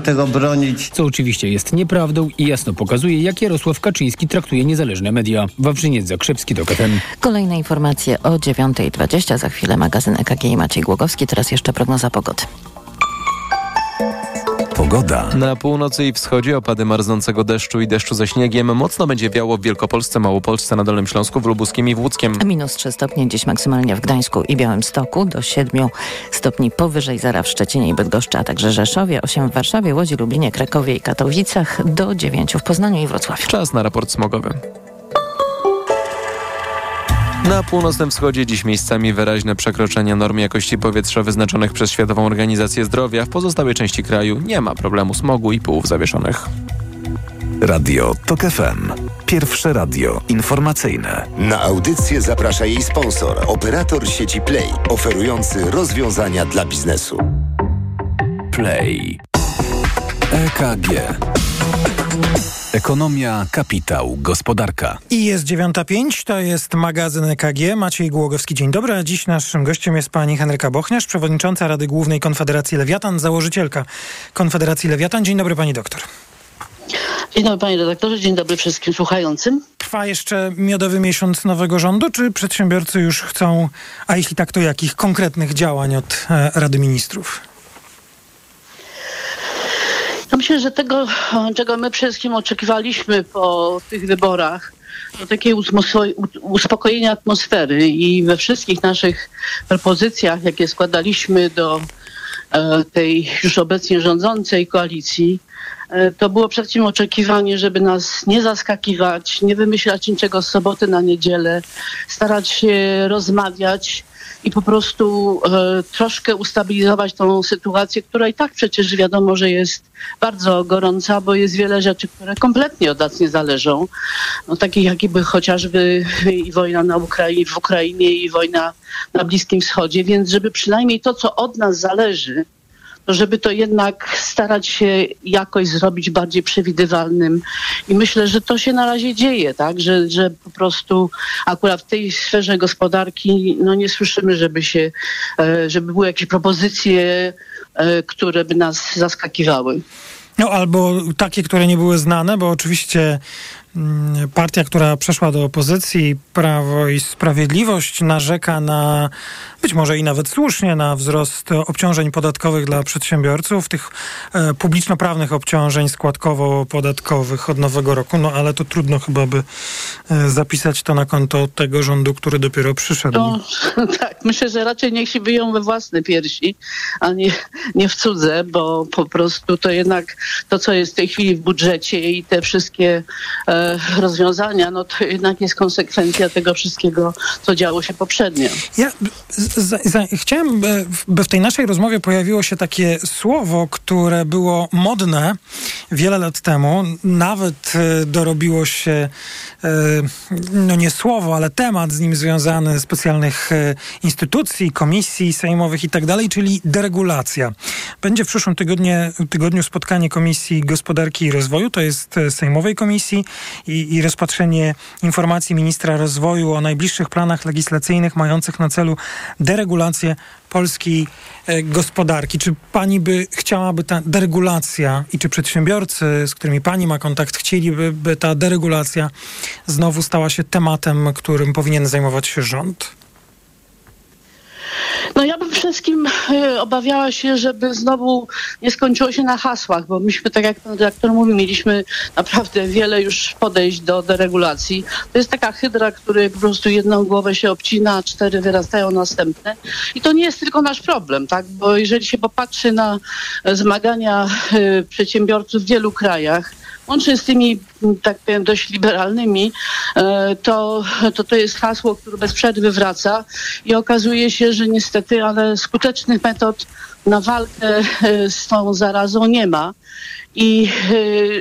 tego bronić. Co oczywiście jest nieprawdą i jasno pokazuje, jak Jarosław Kaczyński traktuje niezależne media. Wawrzyniec Zakrzewski, TOK FM. Kolejne informacje o 9:20. Za chwilę magazyn EKG i Maciej Głogowski. Teraz jeszcze prognoza pogody. Pogoda. Na północy i wschodzie opady marznącego deszczu i deszczu ze śniegiem. Mocno będzie wiało w Wielkopolsce, Małopolsce, na Dolnym Śląsku, w Lubuskiem i w Łódzkiem. -3 stopnie dziś maksymalnie w Gdańsku i Białymstoku, do 7 stopni powyżej zera w Szczecinie i Bydgoszczy, a także Rzeszowie, 8 w Warszawie, Łodzi, Lublinie, Krakowie i Katowicach, do 9 w Poznaniu i Wrocławiu. Czas na raport smogowy. Na północnym wschodzie dziś miejscami wyraźne przekroczenia norm jakości powietrza wyznaczonych przez Światową Organizację Zdrowia. W pozostałej części kraju nie ma problemu smogu i pyłów zawieszonych. Radio TOK FM. Pierwsze radio informacyjne. Na audycję zaprasza jej sponsor, operator sieci Play, oferujący rozwiązania dla biznesu. Play. EKG. Ekonomia, kapitał, gospodarka. I jest 9:05, to jest magazyn EKG. Maciej Głogowski, dzień dobry. A dziś naszym gościem jest pani Henryka Bochniarz, przewodnicząca Rady Głównej Konfederacji Lewiatan, założycielka Konfederacji Lewiatan. Dzień dobry, pani doktor. Dzień dobry, panie redaktorze, dzień dobry wszystkim słuchającym. Trwa jeszcze miodowy miesiąc nowego rządu, czy przedsiębiorcy już chcą, a jeśli tak, to jakich konkretnych działań od Rady Ministrów? Ja myślę, że tego, czego my przede wszystkim oczekiwaliśmy po tych wyborach, to takiej uspokojenia atmosfery, i we wszystkich naszych propozycjach, jakie składaliśmy do tej już obecnie rządzącej koalicji, to było przede wszystkim oczekiwanie, żeby nas nie zaskakiwać, nie wymyślać niczego z soboty na niedzielę, starać się rozmawiać i po prostu troszkę ustabilizować tą sytuację, która i tak przecież wiadomo, że jest bardzo gorąca, bo jest wiele rzeczy, które kompletnie od nas nie zależą. No, takich jakby chociażby i wojna na w Ukrainie i wojna na Bliskim Wschodzie, więc żeby przynajmniej to, co od nas zależy, to żeby to jednak starać się jakoś zrobić bardziej przewidywalnym. I myślę, że to się na razie dzieje, tak? Że po prostu akurat w tej sferze gospodarki no nie słyszymy, żeby były jakieś propozycje, które by nas zaskakiwały. No albo takie, które nie były znane, bo oczywiście partia, która przeszła do opozycji, Prawo i Sprawiedliwość, narzeka na, być może i nawet słusznie, na wzrost obciążeń podatkowych dla przedsiębiorców, tych publiczno-prawnych obciążeń składkowo-podatkowych od nowego roku, no ale to trudno chyba by zapisać to na konto tego rządu, który dopiero przyszedł. No, tak, myślę, że raczej niech się biją we własne piersi, a nie w cudze, bo po prostu to jednak to, co jest w tej chwili w budżecie i te wszystkie rozwiązania, no to jednak jest konsekwencja tego wszystkiego, co działo się poprzednio. Ja chciałem, by w tej naszej rozmowie pojawiło się takie słowo, które było modne wiele lat temu, nawet dorobiło się no nie słowo, ale temat z nim związany, specjalnych instytucji, komisji sejmowych i tak dalej, czyli deregulacja. Będzie w przyszłym tygodniu spotkanie Komisji Gospodarki i Rozwoju, to jest sejmowej komisji, i rozpatrzenie informacji ministra rozwoju o najbliższych planach legislacyjnych mających na celu deregulację polskiej gospodarki. Czy pani by chciała, by ta deregulacja, i czy przedsiębiorcy, z którymi pani ma kontakt, chcieliby, by ta deregulacja znowu stała się tematem, którym powinien zajmować się rząd? No ja bym wszystkim obawiała się, żeby znowu nie skończyło się na hasłach, bo myśmy, tak jak pan redaktor mówi, mieliśmy naprawdę wiele już podejść do deregulacji. To jest taka hydra, której po prostu jedną głowę się obcina, a 4 wyrastają następne. I to nie jest tylko nasz problem, tak? Bo jeżeli się popatrzy na zmagania przedsiębiorców w wielu krajach, łącznie z tymi, tak powiem, dość liberalnymi, to jest hasło, które bez przerwy wraca, i okazuje się, że niestety, ale skutecznych metod na walkę z tą zarazą nie ma. I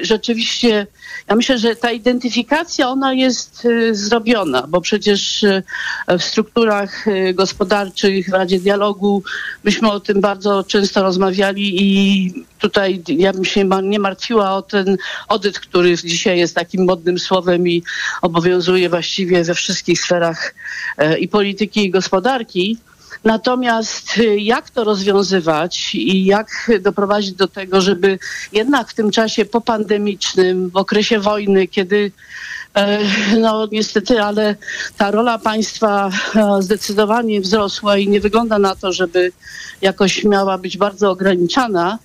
rzeczywiście ja myślę, że ta identyfikacja, ona jest zrobiona, bo przecież w strukturach gospodarczych, w Radzie Dialogu myśmy o tym bardzo często rozmawiali, i tutaj ja bym się nie martwiła o ten audyt, który dzisiaj jest takim modnym słowem i obowiązuje właściwie we wszystkich sferach i polityki, i gospodarki. Natomiast jak to rozwiązywać i jak doprowadzić do tego, żeby jednak w tym czasie popandemicznym, w okresie wojny, kiedy no niestety, ale ta rola państwa zdecydowanie wzrosła i nie wygląda na to, żeby jakoś miała być bardzo ograniczana,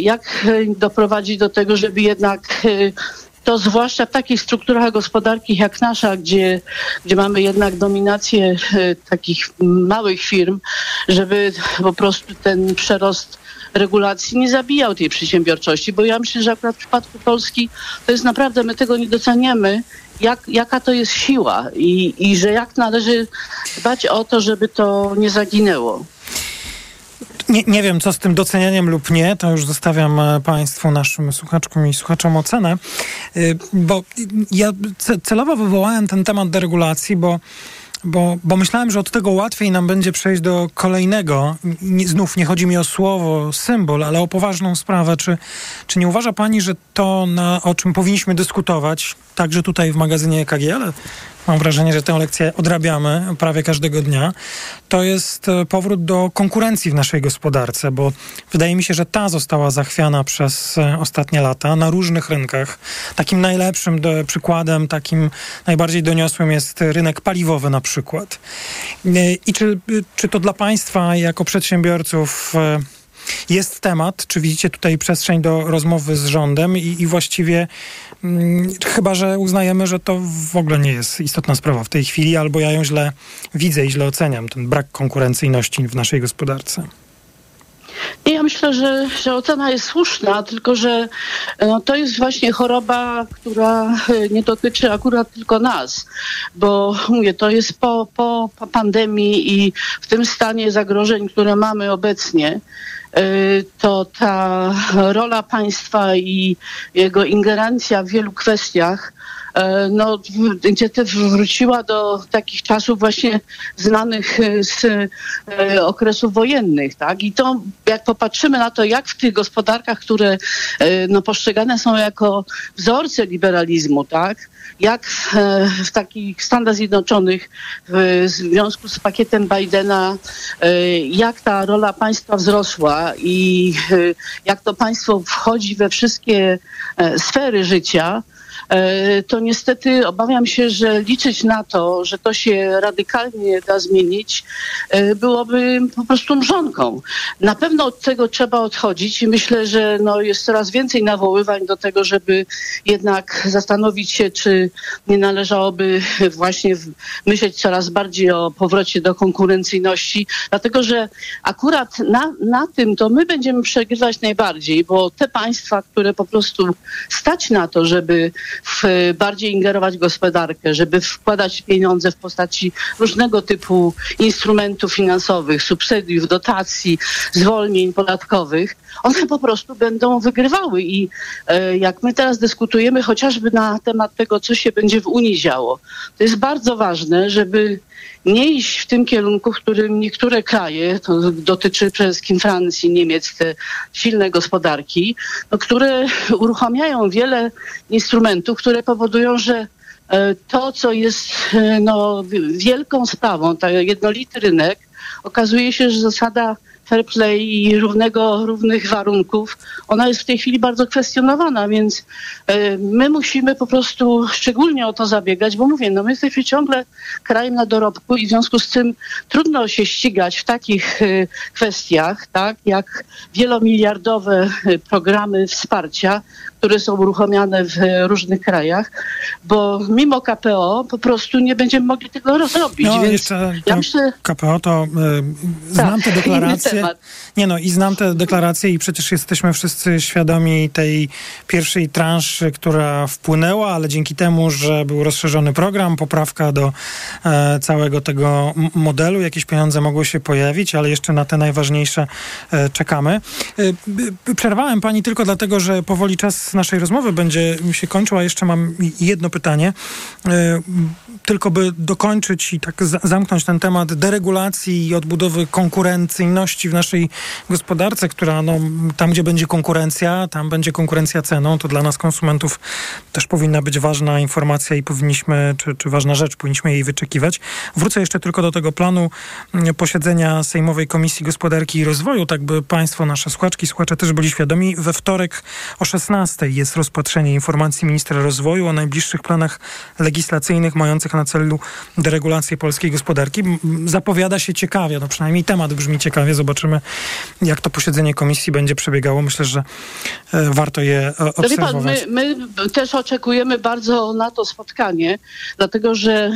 jak doprowadzić do tego, żeby jednak to zwłaszcza w takich strukturach gospodarki jak nasza, gdzie mamy jednak dominację takich małych firm, żeby po prostu ten przerost regulacji nie zabijał tej przedsiębiorczości, bo ja myślę, że akurat w przypadku Polski to jest naprawdę, my tego nie doceniamy, jaka to jest siła i że jak należy dbać o to, żeby to nie zaginęło. Nie wiem, co z tym docenianiem lub nie, to już zostawiam państwu, naszym słuchaczkom i słuchaczom ocenę, bo ja celowo wywołałem ten temat deregulacji, bo myślałem, że od tego łatwiej nam będzie przejść do kolejnego. Znów nie chodzi mi o słowo, symbol, ale o poważną sprawę. Czy nie uważa pani, że to, o czym powinniśmy dyskutować, także tutaj w magazynie EKG, ale mam wrażenie, że tę lekcję odrabiamy prawie każdego dnia, to jest powrót do konkurencji w naszej gospodarce, bo wydaje mi się, że ta została zachwiana przez ostatnie lata na różnych rynkach. Takim najlepszym przykładem, takim najbardziej doniosłym jest rynek paliwowy na przykład. I czy to dla państwa jako przedsiębiorców jest temat, czy widzicie tutaj przestrzeń do rozmowy z rządem i właściwie chyba, że uznajemy, że to w ogóle nie jest istotna sprawa w tej chwili, albo ja ją źle widzę i źle oceniam, ten brak konkurencyjności w naszej gospodarce. Ja myślę, że ocena jest słuszna, tylko że no, to jest właśnie choroba, która nie dotyczy akurat tylko nas, bo mówię, to jest po pandemii i w tym stanie zagrożeń, które mamy obecnie, to ta rola państwa i jego ingerencja w wielu kwestiach no, wróciła do takich czasów właśnie znanych z okresów wojennych, tak? I to jak popatrzymy na to, jak w tych gospodarkach, które no, postrzegane są jako wzorce liberalizmu, tak? Jak w takich Stanach Zjednoczonych w związku z pakietem Bidena, jak ta rola państwa wzrosła i jak to państwo wchodzi we wszystkie sfery życia, to niestety obawiam się, że liczyć na to, że to się radykalnie da zmienić, byłoby po prostu mrzonką. Na pewno od tego trzeba odchodzić i myślę, że no jest coraz więcej nawoływań do tego, żeby jednak zastanowić się, czy nie należałoby właśnie myśleć coraz bardziej o powrocie do konkurencyjności, dlatego że akurat na tym to my będziemy przegrywać najbardziej, bo te państwa, które po prostu stać na to, żeby bardziej ingerować w gospodarkę, żeby wkładać pieniądze w postaci różnego typu instrumentów finansowych, subsydiów, dotacji, zwolnień podatkowych, one po prostu będą wygrywały i jak my teraz dyskutujemy chociażby na temat tego, co się będzie w Unii działo, to jest bardzo ważne, żeby nie iść w tym kierunku, w którym niektóre kraje, to dotyczy przede wszystkim Francji, Niemiec, te silne gospodarki, no, które uruchamiają wiele instrumentów, które powodują, że to, co jest no, wielką sprawą, tak jednolity rynek, okazuje się, że zasada fair play i równych warunków, ona jest w tej chwili bardzo kwestionowana, więc my musimy po prostu szczególnie o to zabiegać, bo mówię, no my jesteśmy ciągle krajem na dorobku i w związku z tym trudno się ścigać w takich kwestiach, tak, jak wielomiliardowe programy wsparcia, które są uruchamiane w różnych krajach, bo mimo KPO po prostu nie będziemy mogli tego rozrobić. No więc jeszcze ja myślę, KPO to znam te deklaracje. Znam te deklaracje i przecież jesteśmy wszyscy świadomi tej pierwszej transzy, która wpłynęła, ale dzięki temu, że był rozszerzony program, poprawka do całego tego modelu, jakieś pieniądze mogły się pojawić, ale jeszcze na te najważniejsze czekamy. Przerwałem pani tylko dlatego, że powoli czas naszej rozmowy będzie się kończył, a jeszcze mam jedno pytanie. Tylko by dokończyć i tak zamknąć ten temat deregulacji i odbudowy konkurencyjności wartości w naszej gospodarce, która tam, gdzie będzie konkurencja, tam będzie konkurencja ceną. To dla nas, konsumentów, też powinna być ważna informacja i powinniśmy, czy ważna rzecz, powinniśmy jej wyczekiwać. Wrócę jeszcze tylko do tego planu posiedzenia Sejmowej Komisji Gospodarki i Rozwoju, tak by państwo, nasze słuchaczki, słuchacze też byli świadomi. We wtorek o 16:00 jest rozpatrzenie informacji ministra rozwoju o najbliższych planach legislacyjnych mających na celu deregulację polskiej gospodarki. Zapowiada się ciekawie, no przynajmniej temat brzmi ciekawie. Zobaczymy, jak to posiedzenie komisji będzie przebiegało. Myślę, że warto je obserwować. Pan, my też oczekujemy bardzo na to spotkanie, dlatego że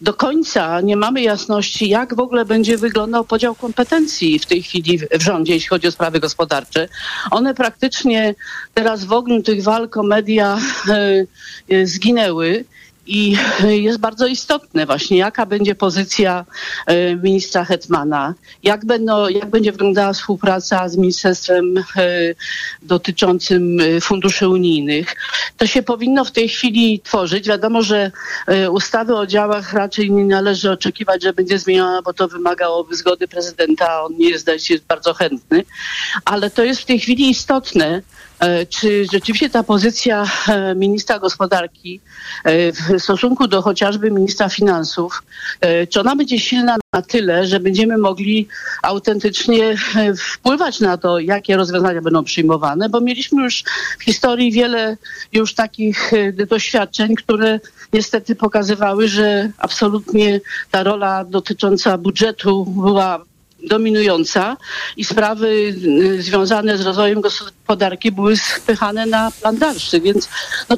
do końca nie mamy jasności, jak w ogóle będzie wyglądał podział kompetencji w tej chwili w rządzie, jeśli chodzi o sprawy gospodarcze. One praktycznie teraz w ogniu tych walk o media zginęły. I jest bardzo istotne właśnie, jaka będzie pozycja ministra Hetmana, jak będzie wyglądała współpraca z ministerstwem dotyczącym funduszy unijnych. To się powinno w tej chwili tworzyć. Wiadomo, że ustawy o działach raczej nie należy oczekiwać, że będzie zmieniona, bo to wymagałoby zgody prezydenta. On nie jest, zdaje się, bardzo chętny. Ale to jest w tej chwili istotne, czy rzeczywiście ta pozycja ministra gospodarki w stosunku do chociażby ministra finansów, czy ona będzie silna na tyle, że będziemy mogli autentycznie wpływać na to, jakie rozwiązania będą przyjmowane, bo mieliśmy już w historii wiele już takich doświadczeń, które niestety pokazywały, że absolutnie ta rola dotycząca budżetu była dominująca i sprawy związane z rozwojem gospodarki były spychane na plan dalszy, więc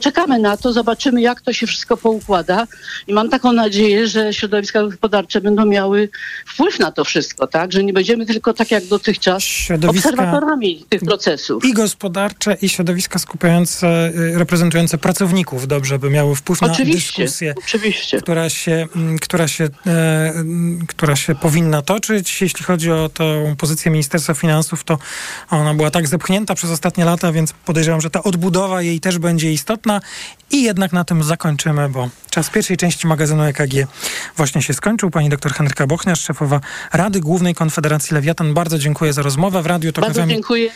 czekamy na to, zobaczymy, jak to się wszystko poukłada i mam taką nadzieję, że środowiska gospodarcze będą miały wpływ na to wszystko, tak, że nie będziemy tylko tak jak dotychczas obserwatorami tych procesów. I gospodarcze, i środowiska skupiające, reprezentujące pracowników dobrze by miały wpływ na dyskusję, która się powinna toczyć. Jeśli chodzi o tę pozycję Ministerstwa Finansów, to ona była tak zepchnięta przez ostatnie lata, więc podejrzewam, że ta odbudowa jej też będzie istotna i jednak na tym zakończymy, bo czas pierwszej części magazynu EKG właśnie się skończył. Pani dr Henryka Bochniarz, szefowa Rady Głównej Konfederacji Lewiatan. Bardzo dziękuję za rozmowę. W Radiu TOK FM. Bardzo dziękuję.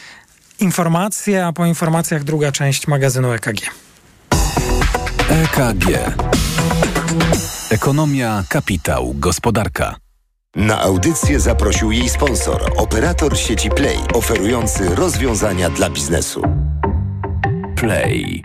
Informacje, a po informacjach druga część magazynu EKG. EKG. Ekonomia, kapitał, gospodarka. Na audycję zaprosił jej sponsor, operator sieci Play, oferujący rozwiązania dla biznesu. Play.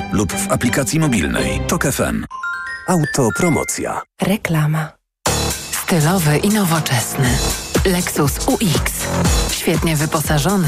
lub w aplikacji mobilnej TOK FM. Autopromocja. Reklama. Stylowy i nowoczesny Lexus UX. Świetnie wyposażony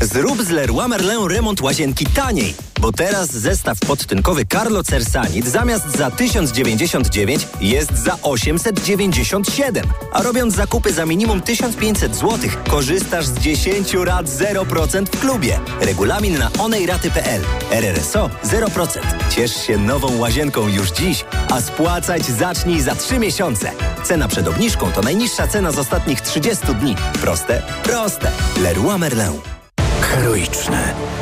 Zrób z Leroy Merlin remont łazienki taniej, bo teraz zestaw podtynkowy Carlo Cersanit zamiast za 1099 jest za 897, a robiąc zakupy za minimum 1500 zł korzystasz z 10 rat 0% w klubie. Regulamin na onejraty.pl. RRSO 0%. Ciesz się nową łazienką już dziś, a spłacać zacznij za 3 miesiące. Cena przed obniżką to najniższa cena z ostatnich 30 dni. Proste? Proste. Leroy Merlin. Heroiczny,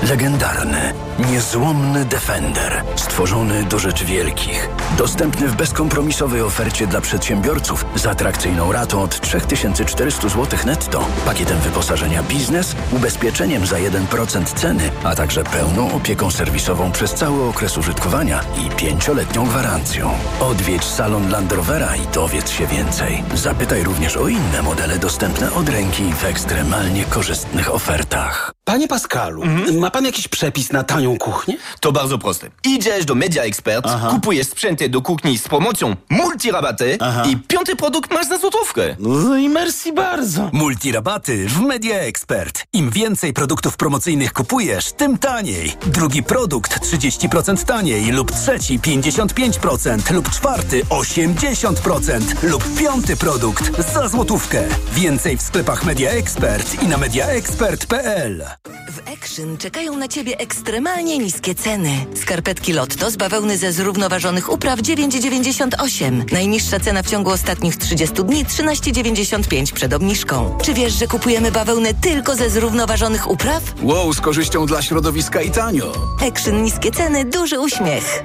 legendarny, niezłomny Defender. Stworzony do rzeczy wielkich. Dostępny w bezkompromisowej ofercie dla przedsiębiorców z atrakcyjną ratą od 3400 zł netto, pakietem wyposażenia biznes, ubezpieczeniem za 1% ceny, a także pełną opieką serwisową przez cały okres użytkowania i 5-letnią gwarancją. Odwiedź salon Land Rovera i dowiedz się więcej. Zapytaj również o inne modele dostępne od ręki w ekstremalnie korzystnych ofertach. Panie Pascalu, ma pan jakiś przepis na tanią kuchnię? To bardzo proste. Idziesz do MediaExpert, kupujesz sprzęty do kuchni z promocją multirabaty i piąty produkt masz za złotówkę. No i merci bardzo. Multirabaty w MediaExpert. Im więcej produktów promocyjnych kupujesz, tym taniej. Drugi produkt 30% taniej lub trzeci 55% lub czwarty 80% lub piąty produkt za złotówkę. Więcej w sklepach MediaExpert i na mediaexpert.pl. W Action czekają na Ciebie ekstremalnie niskie ceny. Skarpetki Lotto z bawełny ze zrównoważonych upraw 9,98. Najniższa cena w ciągu ostatnich 30 dni 13,95 przed obniżką. Czy wiesz, że kupujemy bawełnę tylko ze zrównoważonych upraw? Wow, z korzyścią dla środowiska i tanio. Action, niskie ceny, duży uśmiech.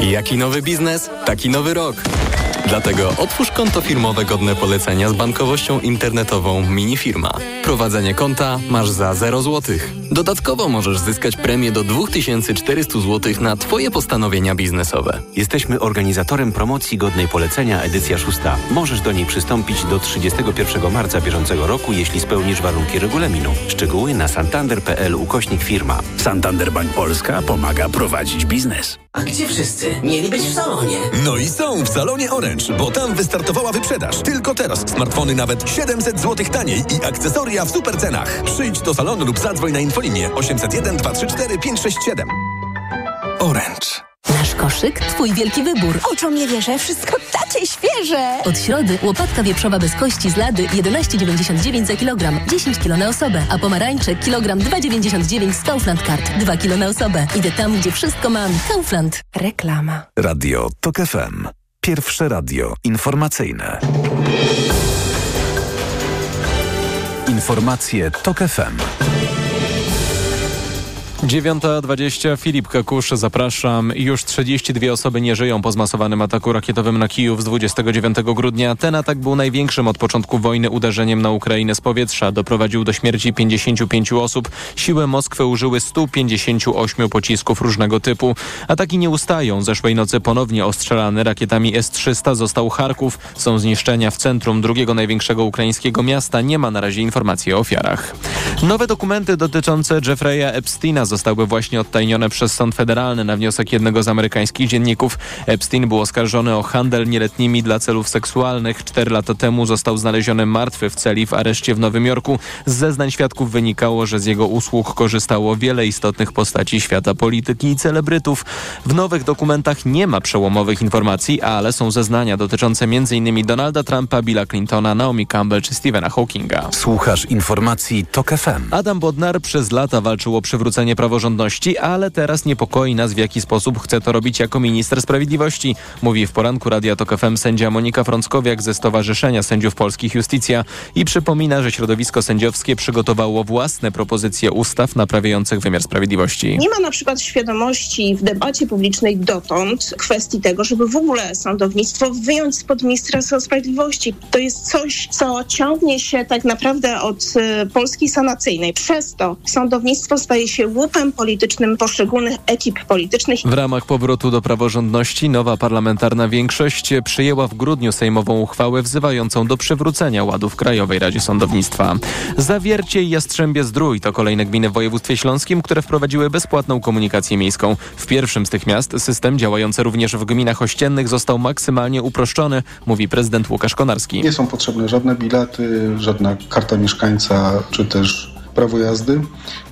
Jaki nowy biznes, taki nowy rok. Dlatego otwórz konto firmowe godne polecenia z bankowością internetową Minifirma. Prowadzenie konta masz za 0 zł. Dodatkowo możesz zyskać premię do 2400 zł na Twoje postanowienia biznesowe. Jesteśmy organizatorem promocji godnej polecenia edycja 6. Możesz do niej przystąpić do 31 marca bieżącego roku, jeśli spełnisz warunki regulaminu. Szczegóły na santander.pl/firma. Santander Bank Polska pomaga prowadzić biznes. A gdzie wszyscy? Mieli być w salonie. No i są w salonie Orange, bo tam wystartowała wyprzedaż. Tylko teraz smartfony nawet 700 zł taniej i akcesoria w super cenach. Przyjdź do salonu lub zadzwoń na infolinię 801 234 567. Orange. Nasz koszyk, Twój wielki wybór. Oczom nie wierzę, wszystko takie świeże. Od środy łopatka wieprzowa bez kości z Lady 11,99 za kilogram, 10 kilo na osobę. A pomarańcze kilogram 2,99 z Kaufland Card, 2 kilo na osobę. Idę tam, gdzie wszystko mam. Kaufland. Reklama. Radio TOK FM. Pierwsze radio informacyjne. Informacje TOK FM. 9:20, Filip Kakusz, zapraszam. Już 32 osoby nie żyją po zmasowanym ataku rakietowym na Kijów z 29 grudnia. Ten atak był największym od początku wojny uderzeniem na Ukrainę z powietrza. Doprowadził do śmierci 55 osób. Siły Moskwy użyły 158 pocisków różnego typu. Ataki nie ustają. Zeszłej nocy ponownie ostrzelany rakietami S-300 został Charków. Są zniszczenia w centrum drugiego największego ukraińskiego miasta. Nie ma na razie informacji o ofiarach. Nowe dokumenty dotyczące Jeffrey'a Epsteina zostały właśnie odtajnione przez sąd federalny na wniosek jednego z amerykańskich dzienników. Epstein był oskarżony o handel nieletnimi dla celów seksualnych. 4 lata temu został znaleziony martwy w celi w areszcie w Nowym Jorku. Z zeznań świadków wynikało, że z jego usług korzystało wiele istotnych postaci świata polityki i celebrytów. W nowych dokumentach nie ma przełomowych informacji, ale są zeznania dotyczące m.in. Donalda Trumpa, Billa Clintona, Naomi Campbell czy Stephena Hawkinga. Słuchasz informacji TOK FM. Adam Bodnar przez lata walczył o przywrócenie praworządności, ale teraz niepokoi nas, w jaki sposób chce to robić jako minister sprawiedliwości. Mówi w poranku Radia TOK FM sędzia Monika Frąckowiak ze Stowarzyszenia Sędziów Polskich Justicja i przypomina, że środowisko sędziowskie przygotowało własne propozycje ustaw naprawiających wymiar sprawiedliwości. Nie ma na przykład świadomości w debacie publicznej dotąd kwestii tego, żeby w ogóle sądownictwo wyjąć spod Ministerstwa Sprawiedliwości. To jest coś, co ciągnie się tak naprawdę od Polski sanacyjnej. Przez to sądownictwo staje się politycznym poszczególnych ekip politycznych. W ramach powrotu do praworządności nowa parlamentarna większość przyjęła w grudniu sejmową uchwałę wzywającą do przywrócenia ładu w Krajowej Radzie Sądownictwa. Zawiercie i Jastrzębie-Zdrój to kolejne gminy w województwie śląskim, które wprowadziły bezpłatną komunikację miejską. W pierwszym z tych miast system działający również w gminach ościennych został maksymalnie uproszczony, mówi prezydent Łukasz Konarski. Nie są potrzebne żadne bilety, żadna karta mieszkańca czy też prawo jazdy,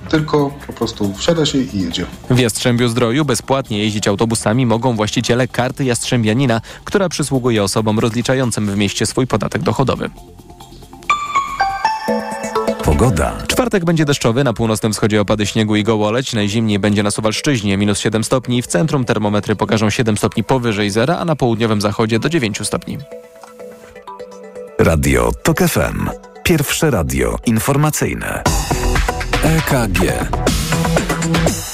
tylko po prostu wsiada się i jedzie. W Jastrzębiu-Zdroju bezpłatnie jeździć autobusami mogą właściciele karty Jastrzębianina, która przysługuje osobom rozliczającym w mieście swój podatek dochodowy. Pogoda. Czwartek będzie deszczowy, na północnym wschodzie opady śniegu i gołoleć. Najzimniej będzie na Suwalszczyźnie, -7 stopni. W centrum termometry pokażą 7 stopni powyżej zera, a na południowym zachodzie do 9 stopni. Radio TOK FM. Pierwsze radio informacyjne. EKG.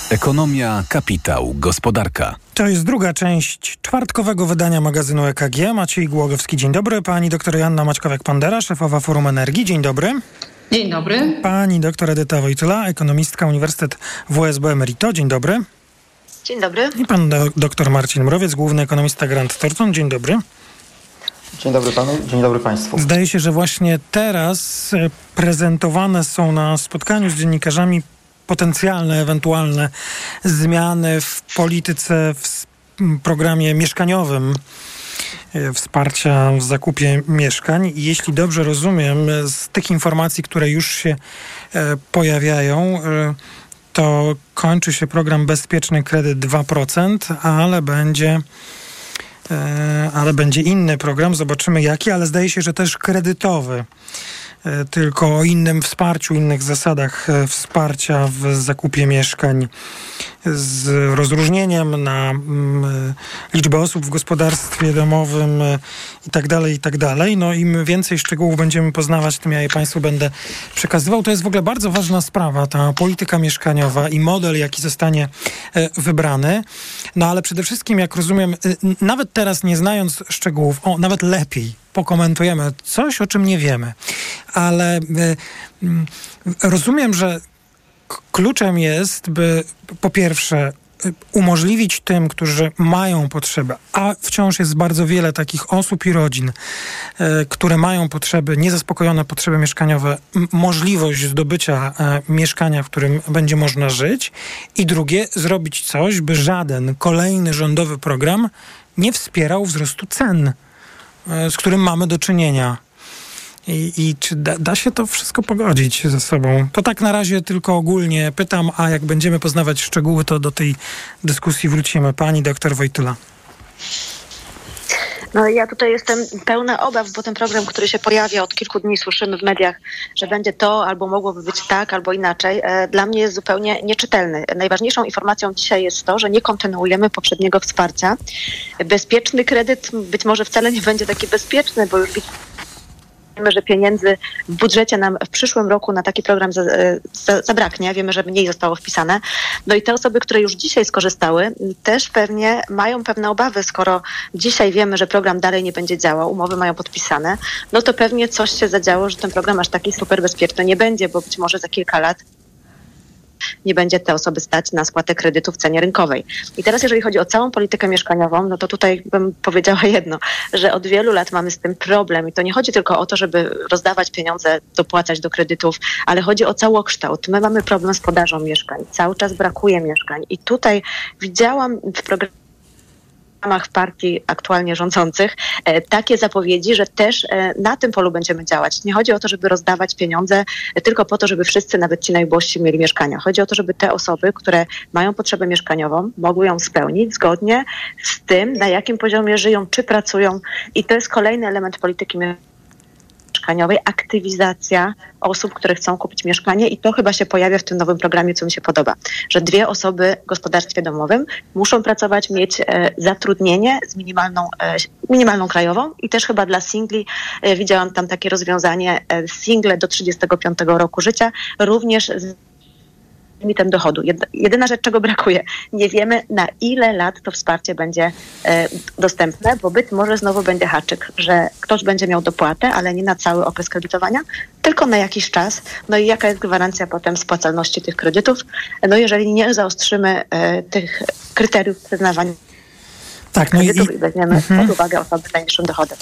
Ekonomia, kapitał, gospodarka. To jest druga część czwartkowego wydania magazynu EKG. Maciej Głogowski, dzień dobry. Pani doktor Joanna Maćkowiak-Pandera, szefowa Forum Energii. Dzień dobry. Dzień dobry. Pani doktor Edyta Wojtyla, ekonomistka Uniwersytet WSB Merito. Dzień dobry. Dzień dobry. I pan doktor Marcin Mrowiec, główny ekonomista Grant Thornton. Dzień dobry. Dzień dobry panu, dzień dobry państwu. Zdaje się, że właśnie teraz prezentowane są na spotkaniu z dziennikarzami potencjalne, ewentualne zmiany w polityce, w programie mieszkaniowym wsparcia w zakupie mieszkań. I jeśli dobrze rozumiem, z tych informacji, które już się pojawiają, to kończy się program Bezpieczny Kredyt 2%, ale będzie inny program, zobaczymy jaki, ale zdaje się, że też kredytowy, tylko o innym wsparciu, innych zasadach wsparcia w zakupie mieszkań z rozróżnieniem na liczbę osób w gospodarstwie domowym i tak dalej. No im więcej szczegółów będziemy poznawać, tym ja je państwu będę przekazywał. To jest w ogóle bardzo ważna sprawa, ta polityka mieszkaniowa i model, jaki zostanie wybrany. No ale przede wszystkim, jak rozumiem, nawet teraz nie znając szczegółów, nawet lepiej pokomentujemy coś, o czym nie wiemy. Ale rozumiem, że kluczem jest, by po pierwsze umożliwić tym, którzy mają potrzebę, a wciąż jest bardzo wiele takich osób i rodzin, które mają potrzeby, niezaspokojone potrzeby mieszkaniowe, możliwość zdobycia mieszkania, w którym będzie można żyć. I drugie, zrobić coś, by żaden kolejny rządowy program nie wspierał wzrostu cen, z którym mamy do czynienia. I czy da się to wszystko pogodzić ze sobą? To tak na razie tylko ogólnie pytam, a jak będziemy poznawać szczegóły, to do tej dyskusji wrócimy. Pani doktor Wojtyla. No ja tutaj jestem pełna obaw, bo ten program, który się pojawia od kilku dni, słyszymy w mediach, że będzie to, albo mogłoby być tak, albo inaczej, dla mnie jest zupełnie nieczytelny. Najważniejszą informacją dzisiaj jest to, że nie kontynuujemy poprzedniego wsparcia. Bezpieczny kredyt być może wcale nie będzie taki bezpieczny, bo już wiemy, że pieniędzy w budżecie nam w przyszłym roku na taki program zabraknie. Wiemy, że mniej zostało wpisane. No i te osoby, które już dzisiaj skorzystały, też pewnie mają pewne obawy, skoro dzisiaj wiemy, że program dalej nie będzie działał, umowy mają podpisane, no to pewnie coś się zadziało, że ten program aż taki super bezpieczny nie będzie, bo być może za kilka lat nie będzie te osoby stać na spłatę kredytu w cenie rynkowej. I teraz, jeżeli chodzi o całą politykę mieszkaniową, no to tutaj bym powiedziała jedno, że od wielu lat mamy z tym problem i to nie chodzi tylko o to, żeby rozdawać pieniądze, dopłacać do kredytów, ale chodzi o całokształt. My mamy problem z podażą mieszkań. Cały czas brakuje mieszkań i tutaj widziałam w programie partii aktualnie rządzących takie zapowiedzi, że też na tym polu będziemy działać. Nie chodzi o to, żeby rozdawać pieniądze tylko po to, żeby wszyscy, nawet ci najubożsi, mieli mieszkania. Chodzi o to, żeby te osoby, które mają potrzebę mieszkaniową, mogły ją spełnić zgodnie z tym, na jakim poziomie żyją, czy pracują. I to jest kolejny element polityki mieszkaniowej, aktywizacja osób, które chcą kupić mieszkanie i to chyba się pojawia w tym nowym programie, co mi się podoba, że 2 osoby w gospodarstwie domowym muszą pracować, mieć zatrudnienie z minimalną krajową i też chyba dla singli widziałam tam takie rozwiązanie, single do 35 roku życia, również z limitem dochodu. Jedyna rzecz, czego brakuje, nie wiemy, na ile lat to wsparcie będzie dostępne, bo być może znowu będzie haczyk, że ktoś będzie miał dopłatę, ale nie na cały okres kredytowania, tylko na jakiś czas. No i jaka jest gwarancja potem spłacalności tych kredytów? No jeżeli nie zaostrzymy tych kryteriów przyznawania, tak, no i weźmiemy pod uwagę osoby z najniższym dochodem.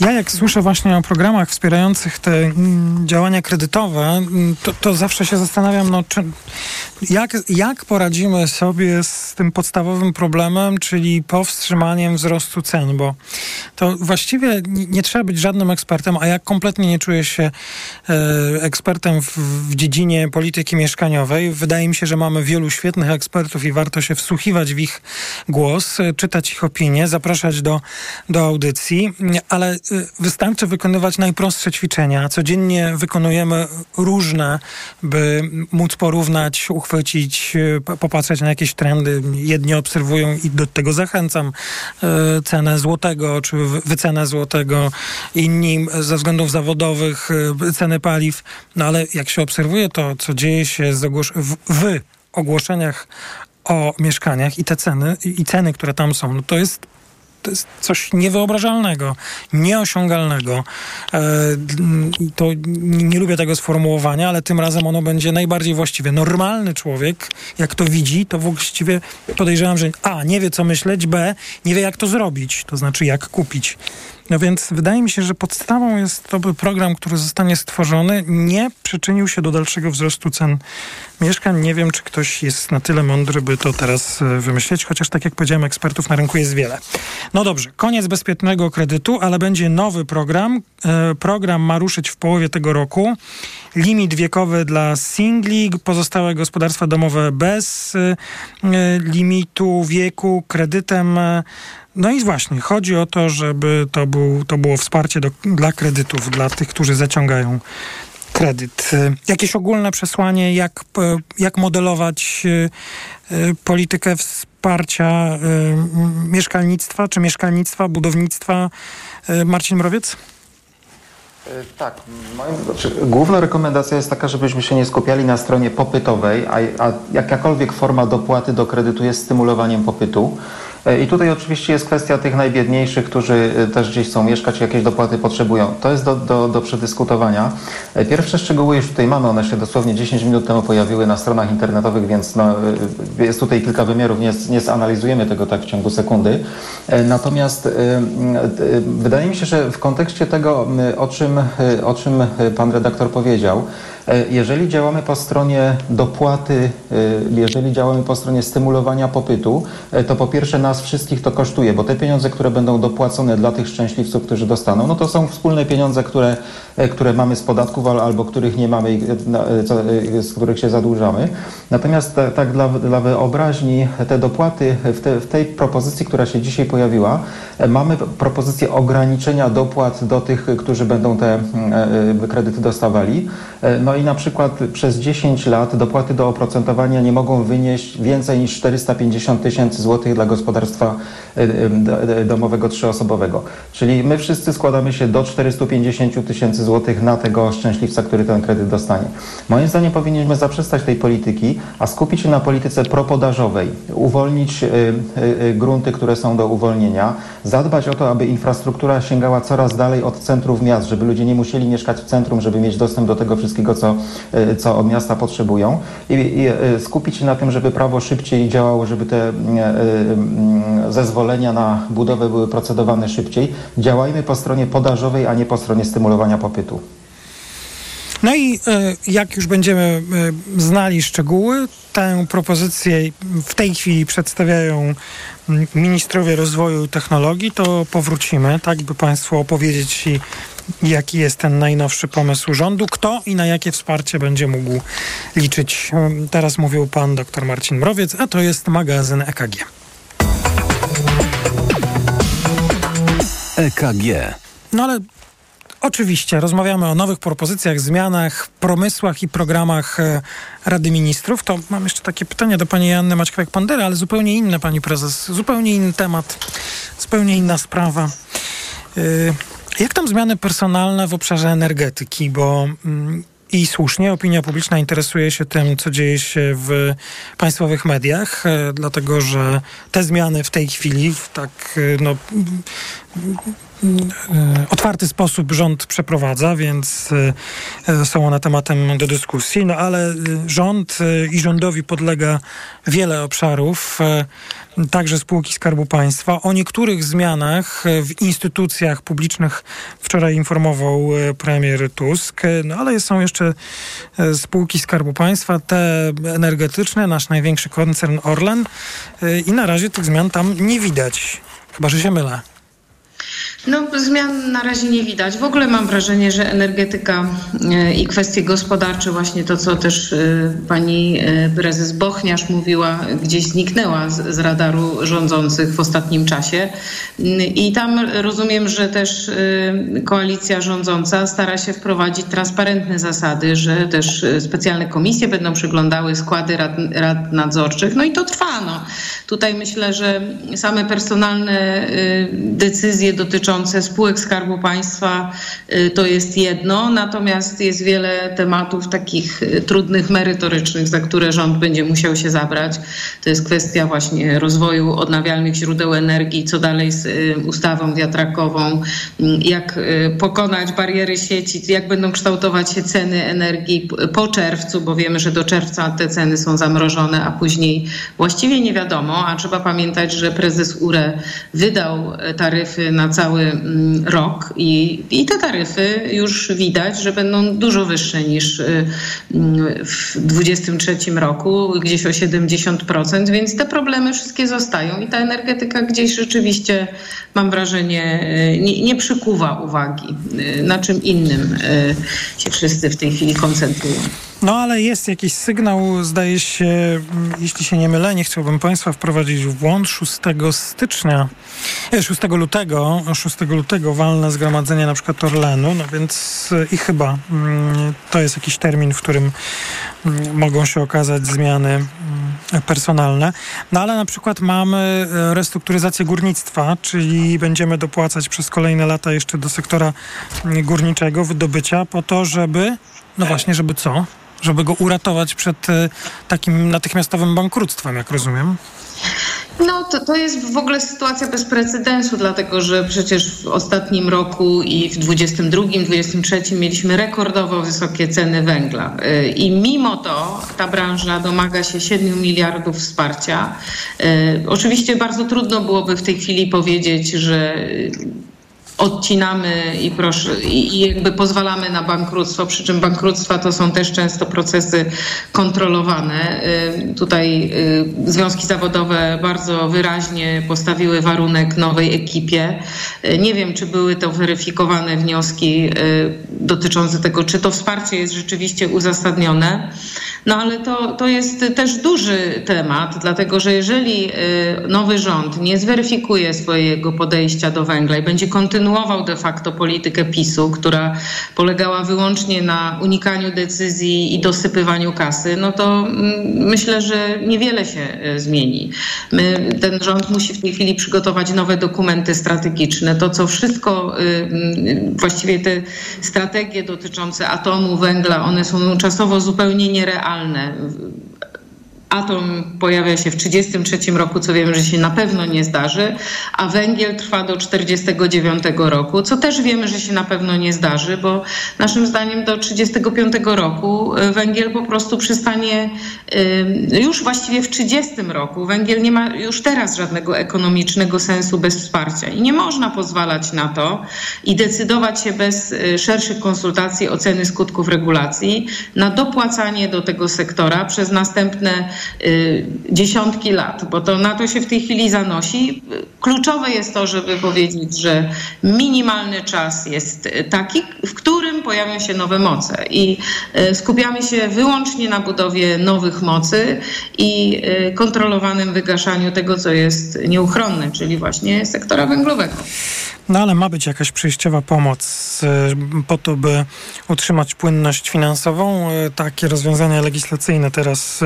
Ja jak słyszę właśnie o programach wspierających te działania kredytowe, to zawsze się zastanawiam, jak poradzimy sobie z tym podstawowym problemem, czyli powstrzymaniem wzrostu cen, bo to właściwie nie trzeba być żadnym ekspertem, a ja kompletnie nie czuję się ekspertem w dziedzinie polityki mieszkaniowej. Wydaje mi się, że mamy wielu świetnych ekspertów i warto się wsłuchiwać w ich głos, czytać ich opinie, zapraszać do audycji, ale wystarczy wykonywać najprostsze ćwiczenia. Codziennie wykonujemy różne, by móc porównać, uchwycić, popatrzeć na jakieś trendy. Jedni obserwują i do tego zachęcam cenę złotego, czy wycenę złotego, inni ze względów zawodowych ceny paliw, no ale jak się obserwuje to, co dzieje się w ogłoszeniach o mieszkaniach i te ceny, które tam są, no to jest coś niewyobrażalnego, nieosiągalnego. To nie lubię tego sformułowania, ale tym razem ono będzie najbardziej właściwe. Normalny człowiek, jak to widzi, to właściwie podejrzewam, że nie wie co myśleć, nie wie jak to zrobić, to znaczy jak kupić. No więc wydaje mi się, że podstawą jest to, by program, który zostanie stworzony, nie przyczynił się do dalszego wzrostu cen mieszkań. Nie wiem, czy ktoś jest na tyle mądry, by to teraz wymyślić, chociaż tak jak powiedziałem, ekspertów na rynku jest wiele. No dobrze, koniec bezpłatnego kredytu, ale będzie nowy program. Program ma ruszyć w połowie tego roku. Limit wiekowy dla singli, pozostałe gospodarstwa domowe bez limitu wieku, kredytem. No i właśnie, chodzi o to, żeby to było wsparcie dla kredytów, dla tych, którzy zaciągają kredyt. Jakieś ogólne przesłanie, jak modelować politykę wsparcia mieszkalnictwa, czy mieszkalnictwa, budownictwa? Marcin Mrowiec? Tak. Główna rekomendacja jest taka, żebyśmy się nie skupiali na stronie popytowej, a jakakolwiek forma dopłaty do kredytu jest stymulowaniem popytu. I tutaj oczywiście jest kwestia tych najbiedniejszych, którzy też gdzieś chcą mieszkać, jakieś dopłaty potrzebują. To jest do przedyskutowania. Pierwsze szczegóły już tutaj mamy, one się dosłownie 10 minut temu pojawiły na stronach internetowych, więc jest tutaj kilka wymiarów, nie zanalizujemy tego tak w ciągu sekundy. Natomiast wydaje mi się, że w kontekście tego, o czym pan redaktor powiedział, jeżeli działamy po stronie dopłaty, jeżeli działamy po stronie stymulowania popytu, to po pierwsze nas wszystkich to kosztuje, bo te pieniądze, które będą dopłacone dla tych szczęśliwców, którzy dostaną, no to są wspólne pieniądze, które mamy z podatków albo których nie mamy, z których się zadłużamy. Natomiast tak dla wyobraźni, te dopłaty w tej propozycji, która się dzisiaj pojawiła, mamy propozycję ograniczenia dopłat do tych, którzy będą te kredyty dostawali. No i na przykład przez 10 lat dopłaty do oprocentowania nie mogą wynieść więcej niż 450 000 złotych dla gospodarstwa domowego trzyosobowego. Czyli my wszyscy składamy się do 450 000 złotych na tego szczęśliwca, który ten kredyt dostanie. Moim zdaniem powinniśmy zaprzestać tej polityki, a skupić się na polityce propodażowej, uwolnić grunty, które są do uwolnienia, zadbać o to, aby infrastruktura sięgała coraz dalej od centrów miast, żeby ludzie nie musieli mieszkać w centrum, żeby mieć dostęp do tego wszystkiego, co od miasta potrzebują, i skupić się na tym, żeby prawo szybciej działało, żeby te zezwolenia na budowę były procedowane szybciej. Działajmy po stronie podażowej, a nie po stronie stymulowania popytu. No i jak już będziemy znali szczegóły, tę propozycję w tej chwili przedstawiają ministrowie rozwoju i technologii, to powrócimy, tak by Państwu opowiedzieć, jaki jest ten najnowszy pomysł rządu, kto i na jakie wsparcie będzie mógł liczyć. Teraz mówił pan dr Marcin Mrowiec, a to jest magazyn EKG. EKG. No ale oczywiście rozmawiamy o nowych propozycjach, zmianach, pomysłach i programach Rady Ministrów. To mam jeszcze takie pytanie do pani Joanny Maćkowiak-Pandera, ale zupełnie inne, pani prezes, zupełnie inny temat, zupełnie inna sprawa. Jak tam zmiany personalne w obszarze energetyki, bo i słusznie opinia publiczna interesuje się tym, co dzieje się w państwowych mediach, dlatego że te zmiany w tej chwili w tak otwarty sposób rząd przeprowadza, więc są one tematem do dyskusji, no ale rząd i rządowi podlega wiele obszarów, także spółki Skarbu Państwa. O niektórych zmianach w instytucjach publicznych wczoraj informował premier Tusk, no ale są jeszcze spółki Skarbu Państwa, te energetyczne, nasz największy koncern Orlen, i na razie tych zmian tam nie widać, chyba że się mylę. No, zmian na razie nie widać. W ogóle mam wrażenie, że energetyka i kwestie gospodarcze, właśnie to, co też pani prezes Bochniarz mówiła, gdzieś zniknęła z radaru rządzących w ostatnim czasie. I tam rozumiem, że też koalicja rządząca stara się wprowadzić transparentne zasady, że też specjalne komisje będą przyglądały składy rad nadzorczych. No i to trwa. No. Tutaj myślę, że same personalne decyzje dotyczące spółek Skarbu Państwa to jest jedno, natomiast jest wiele tematów takich trudnych, merytorycznych, za które rząd będzie musiał się zabrać. To jest kwestia właśnie rozwoju odnawialnych źródeł energii, co dalej z ustawą wiatrakową, jak pokonać bariery sieci, jak będą kształtować się ceny energii po czerwcu, bo wiemy, że do czerwca te ceny są zamrożone, a później właściwie nie wiadomo, a trzeba pamiętać, że prezes URE wydał taryfy na cały cały rok i te taryfy już widać, że będą dużo wyższe niż w 2023 roku, gdzieś o 70%, więc te problemy wszystkie zostają i ta energetyka gdzieś rzeczywiście, mam wrażenie, nie przykuwa uwagi, na czym innym się wszyscy w tej chwili koncentrują. No ale jest jakiś sygnał, zdaje się, jeśli się nie mylę, nie chciałbym państwa wprowadzić w błąd, 6 lutego walne zgromadzenie na przykład Orlenu, no więc i chyba to jest jakiś termin, w którym mogą się okazać zmiany personalne. No ale na przykład mamy restrukturyzację górnictwa, czyli będziemy dopłacać przez kolejne lata jeszcze do sektora górniczego wydobycia po to, żeby, no właśnie, żeby co? Żeby go uratować przed takim natychmiastowym bankructwem, jak rozumiem. No to jest w ogóle sytuacja bez precedensu, dlatego że przecież w ostatnim roku i w 2022-2023 mieliśmy rekordowo wysokie ceny węgla i mimo to ta branża domaga się 7 miliardów wsparcia. Oczywiście bardzo trudno byłoby w tej chwili powiedzieć, że odcinamy i jakby pozwalamy na bankructwo, przy czym bankructwa to są też często procesy kontrolowane. Tutaj związki zawodowe bardzo wyraźnie postawiły warunek nowej ekipie. Nie wiem, czy były to weryfikowane wnioski dotyczące tego, czy to wsparcie jest rzeczywiście uzasadnione. No ale to jest też duży temat, dlatego że jeżeli nowy rząd nie zweryfikuje swojego podejścia do węgla i będzie kontynuował de facto politykę PiS-u, która polegała wyłącznie na unikaniu decyzji i dosypywaniu kasy, no to myślę, że niewiele się zmieni. Ten rząd musi w tej chwili przygotować nowe dokumenty strategiczne. To, co wszystko, właściwie te strategie dotyczące atomu, węgla, one są czasowo zupełnie nierealne. Atom pojawia się w 1933 roku, co wiemy, że się na pewno nie zdarzy, a węgiel trwa do 1949 roku, co też wiemy, że się na pewno nie zdarzy, bo naszym zdaniem do 1935 roku węgiel po prostu przestanie, już właściwie w 1930 roku. Węgiel nie ma już teraz żadnego ekonomicznego sensu bez wsparcia i nie można pozwalać na to i decydować się bez szerszych konsultacji oceny skutków regulacji na dopłacanie do tego sektora przez następne dziesiątki lat, bo to na to się w tej chwili zanosi. Kluczowe jest to, żeby powiedzieć, że minimalny czas jest taki, w którym pojawią się nowe moce i skupiamy się wyłącznie na budowie nowych mocy i kontrolowanym wygaszaniu tego, co jest nieuchronne, czyli właśnie sektora węglowego. No ale ma być jakaś przejściowa pomoc po to, by utrzymać płynność finansową. Takie rozwiązania legislacyjne teraz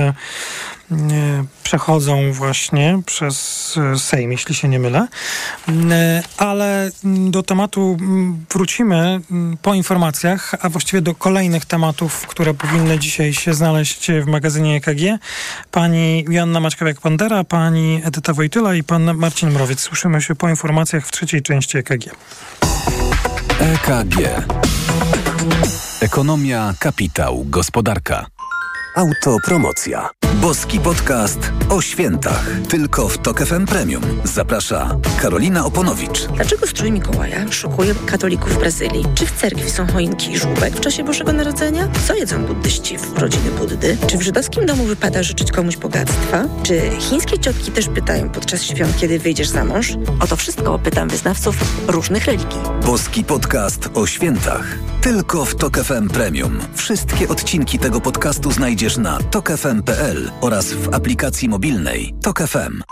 przechodzą właśnie przez Sejm, jeśli się nie mylę. Ale do tematu wrócimy po informacjach, a właściwie do kolejnych tematów, które powinny dzisiaj się znaleźć w magazynie EKG. Pani Joanna Maćkowiak-Pandera, pani Edyta Wojtyla i pan Marcin Mrowiec. Słyszymy się po informacjach w trzeciej części EKG. EKG. Ekonomia, kapitał, gospodarka. Autopromocja. Boski podcast o świętach. Tylko w TOK FM Premium. Zaprasza Karolina Oponowicz. Dlaczego strój Mikołaja szokuje katolików w Brazylii? Czy w cerkwi są choinki i żółbek w czasie Bożego Narodzenia? Co jedzą buddyści w rodzinie Buddy? Czy w żydowskim domu wypada życzyć komuś bogactwa? Czy chińskie ciotki też pytają podczas świąt, kiedy wyjdziesz za mąż? O to wszystko pytam wyznawców różnych religii. Boski podcast o świętach. Tylko w TOK FM Premium. Wszystkie odcinki tego podcastu znajdziesz na tokfm.pl oraz w aplikacji mobilnej TOK FM.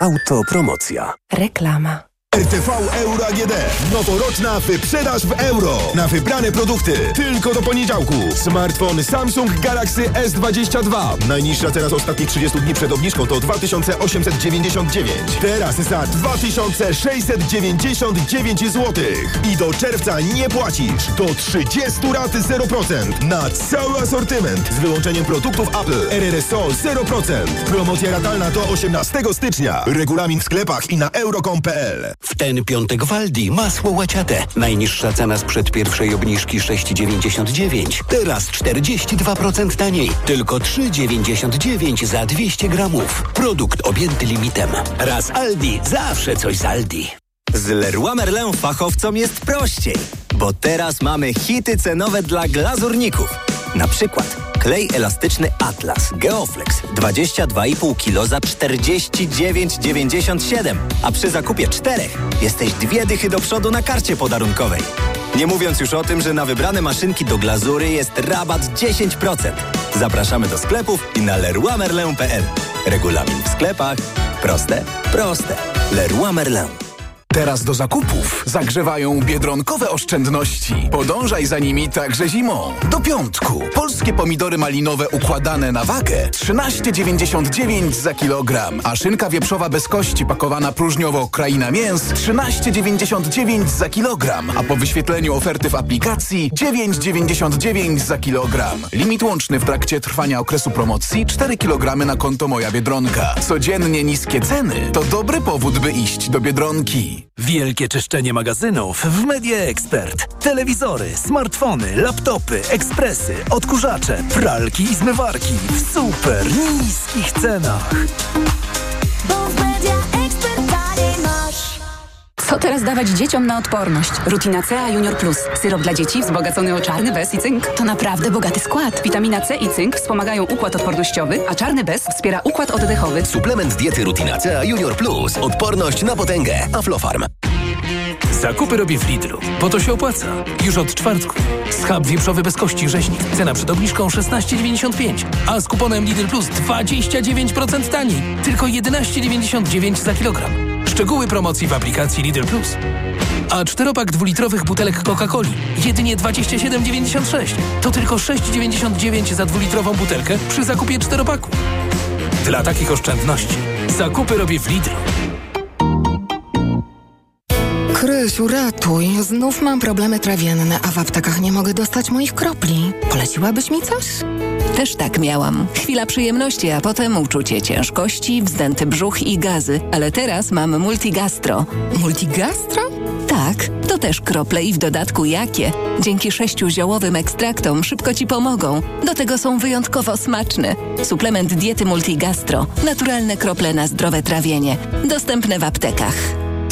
Autopromocja. Reklama. RTV Euro AGD. Noworoczna wyprzedaż w euro. Na wybrane produkty. Tylko do poniedziałku. Smartfon Samsung Galaxy S22. Najniższa cena z ostatnich 30 dni przed obniżką to 2899. Teraz za 2699 zł. I do czerwca nie płacisz. Do 30 rat 0%. Na cały asortyment. Z wyłączeniem produktów Apple. RRSO 0%. Promocja ratalna do 18 stycznia. Regulamin w sklepach i na euro.com.pl. W ten piątek w Aldi masło łaciate. Najniższa cena sprzed pierwszej obniżki 6,99. Teraz 42% taniej. Tylko 3,99 za 200 gramów. Produkt objęty limitem. Raz Aldi, zawsze coś z Aldi. Z Leroy Merlin fachowcom jest prościej, bo teraz mamy hity cenowe dla glazurników. Na przykład klej elastyczny Atlas Geoflex 22,5 kg za 49,97, a przy zakupie 4 jesteś 2 dychy do przodu na karcie podarunkowej. Nie mówiąc już o tym, że na wybrane maszynki do glazury jest rabat 10%. Zapraszamy do sklepów i na leroymerlin.pl. Regulamin w sklepach. Proste, proste. Leroy Merlin. Teraz do zakupów zagrzewają biedronkowe oszczędności. Podążaj za nimi także zimą. Do piątku polskie pomidory malinowe układane na wagę 13,99 za kilogram, a szynka wieprzowa bez kości pakowana próżniowo Kraina Mięs 13,99 za kilogram, a po wyświetleniu oferty w aplikacji 9,99 za kilogram. Limit łączny w trakcie trwania okresu promocji 4 kg na konto Moja Biedronka. Codziennie niskie ceny to dobry powód, by iść do Biedronki. Wielkie czyszczenie magazynów w MediaExpert. Telewizory, smartfony, laptopy, ekspresy, odkurzacze, pralki i zmywarki w super niskich cenach. Co teraz dawać dzieciom na odporność? Rutina C A Junior Plus. Syrop dla dzieci wzbogacony o czarny bez i cynk. To naprawdę bogaty skład. Witamina C i cynk wspomagają układ odpornościowy, a czarny bez wspiera układ oddechowy. Suplement diety Rutina C A Junior Plus. Odporność na potęgę. Aflofarm. Zakupy robię w Lidlu, bo to się opłaca. Już od czwartku. Schab wieprzowy bez kości Rzeźnik. Cena przed obniżką 16,95, a z kuponem Lidl Plus 29% taniej. Tylko 11,99 za kilogram. Szczegóły promocji w aplikacji Lidl Plus. A 4-pak 2-litrowych butelek Coca-Coli jedynie 27,96. To tylko 6,99 za 2-litrową butelkę przy zakupie 4-paku. Dla takich oszczędności zakupy robię w Lidlu. Krysiu, ratuj. Znów mam problemy trawienne, a w aptekach nie mogę dostać moich kropli. Poleciłabyś mi coś? Też tak miałam. Chwila przyjemności, a potem uczucie ciężkości, wzdęty brzuch i gazy. Ale teraz mam Multigastro. Multigastro? Tak, to też krople i w dodatku jakie. Dzięki 6 ziołowym ekstraktom szybko Ci pomogą. Do tego są wyjątkowo smaczne. Suplement diety Multigastro. Naturalne krople na zdrowe trawienie. Dostępne w aptekach.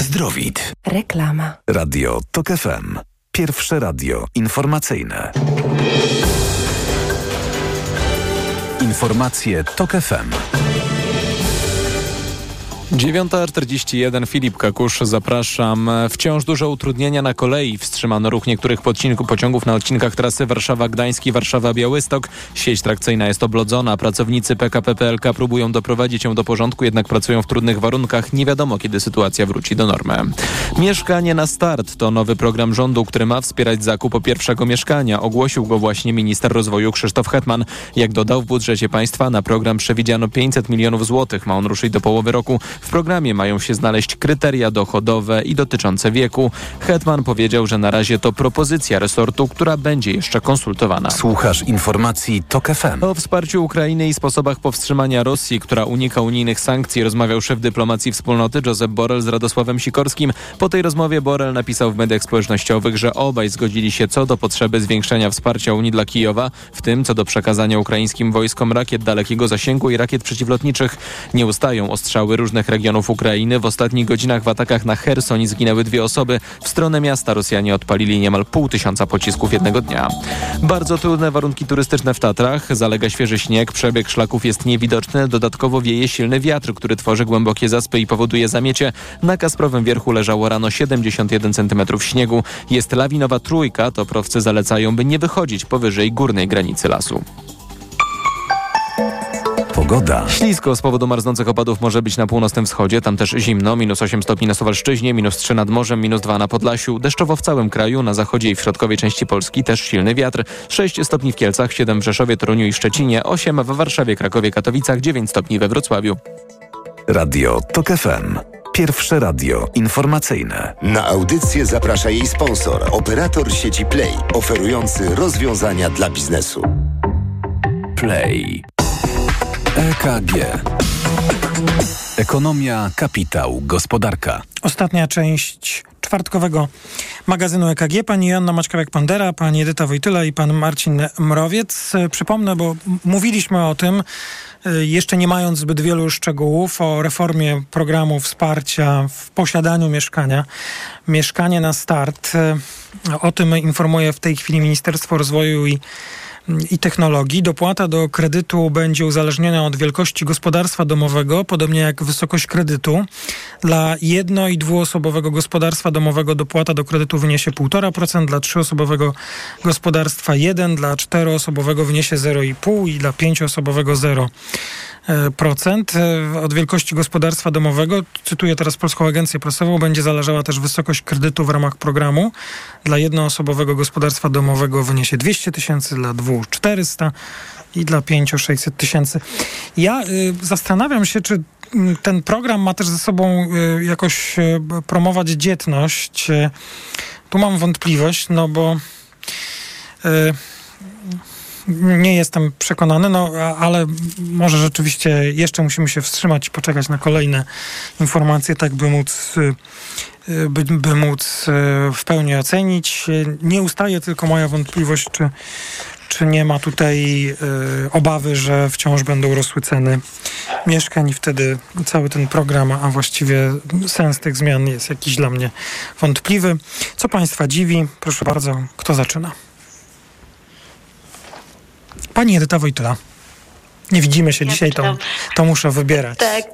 Zdrowid. Reklama. Radio TOK FM. Pierwsze radio informacyjne. Informacje TOK FM. 9:41, Filip Kakusz, zapraszam. Wciąż duże utrudnienia na kolei. Wstrzymano ruch niektórych pociągów na odcinkach trasy Warszawa-Gdańsk i Warszawa-Białystok. Sieć trakcyjna jest oblodzona. Pracownicy PKP PLK próbują doprowadzić ją do porządku, jednak pracują w trudnych warunkach. Nie wiadomo, kiedy sytuacja wróci do normy. Mieszkanie na start to nowy program rządu, który ma wspierać zakup pierwszego mieszkania. Ogłosił go właśnie minister rozwoju Krzysztof Hetman. Jak dodał, w budżecie państwa na program przewidziano 500 milionów złotych. Ma on ruszyć do połowy roku. W programie mają się znaleźć kryteria dochodowe i dotyczące wieku. Hetman powiedział, że na razie to propozycja resortu, która będzie jeszcze konsultowana. Słuchasz informacji TOK FM. O wsparciu Ukrainy i sposobach powstrzymania Rosji, która unika unijnych sankcji, rozmawiał szef dyplomacji wspólnoty Josep Borrell z Radosławem Sikorskim. Po tej rozmowie Borrell napisał w mediach społecznościowych, że obaj zgodzili się co do potrzeby zwiększenia wsparcia Unii dla Kijowa, w tym co do przekazania ukraińskim wojskom rakiet dalekiego zasięgu i rakiet przeciwlotniczych. Nie ustają ostrzały różnych regionów Ukrainy. W ostatnich godzinach w atakach na Cherson zginęły 2 osoby. W stronę miasta Rosjanie odpalili niemal 500 pocisków jednego dnia. Bardzo trudne warunki turystyczne w Tatrach. Zalega świeży śnieg, przebieg szlaków jest niewidoczny. Dodatkowo wieje silny wiatr, który tworzy głębokie zaspy i powoduje zamiecie. Na Kasprowym Wierchu leżało rano 71 cm śniegu. Jest lawinowa trójka. Toprowcy zalecają, by nie wychodzić powyżej górnej granicy lasu. Pogoda. Ślisko z powodu marznących opadów może być na północnym wschodzie, tam też zimno, -8 stopni na Suwalszczyźnie, -3 nad morzem, -2 na Podlasiu, deszczowo w całym kraju, na zachodzie i w środkowej części Polski też silny wiatr, 6 stopni w Kielcach, 7 w Rzeszowie, Toruniu i Szczecinie, 8 w Warszawie, Krakowie, Katowicach, 9 stopni we Wrocławiu. Radio TOK FM. Pierwsze radio informacyjne. Na audycję zaprasza jej sponsor, operator sieci Play, oferujący rozwiązania dla biznesu. Play. EKG. Ekonomia, kapitał, gospodarka. Ostatnia część czwartkowego magazynu EKG. Pani Joanna Maćkowiak-Pandera, pani Edyta Wojtyla i pan Marcin Mrowiec. Przypomnę, bo mówiliśmy o tym, jeszcze nie mając zbyt wielu szczegółów, o reformie programu wsparcia w posiadaniu mieszkania, Mieszkanie na start. O tym informuje w tej chwili Ministerstwo Rozwoju i Technologii. Dopłata do kredytu będzie uzależniona od wielkości gospodarstwa domowego, podobnie jak wysokość kredytu. Dla jedno- i dwuosobowego gospodarstwa domowego dopłata do kredytu wyniesie 1,5%, dla trzyosobowego gospodarstwa 1%, dla czteroosobowego wyniesie 0,5% i dla pięcioosobowego 0%. Od wielkości gospodarstwa domowego, cytuję teraz Polską Agencję Prasową, będzie zależała też wysokość kredytu w ramach programu. Dla jednoosobowego gospodarstwa domowego wyniesie 200 000, dla 2 400 i dla 5 600 000. Ja zastanawiam się, czy ten program ma też ze sobą jakoś promować dzietność. Tu mam wątpliwość, no bo nie jestem przekonany, no ale może rzeczywiście jeszcze musimy się wstrzymać i poczekać na kolejne informacje, tak by móc w pełni ocenić. Nie ustaje tylko moja wątpliwość, czy nie ma tutaj obawy, że wciąż będą rosły ceny mieszkań i wtedy cały ten program, a właściwie sens tych zmian jest jakiś dla mnie wątpliwy. Co państwa dziwi? Proszę bardzo, kto zaczyna? Pani Edyta Wojtyla. Nie widzimy się dzisiaj, to muszę wybierać. Tak.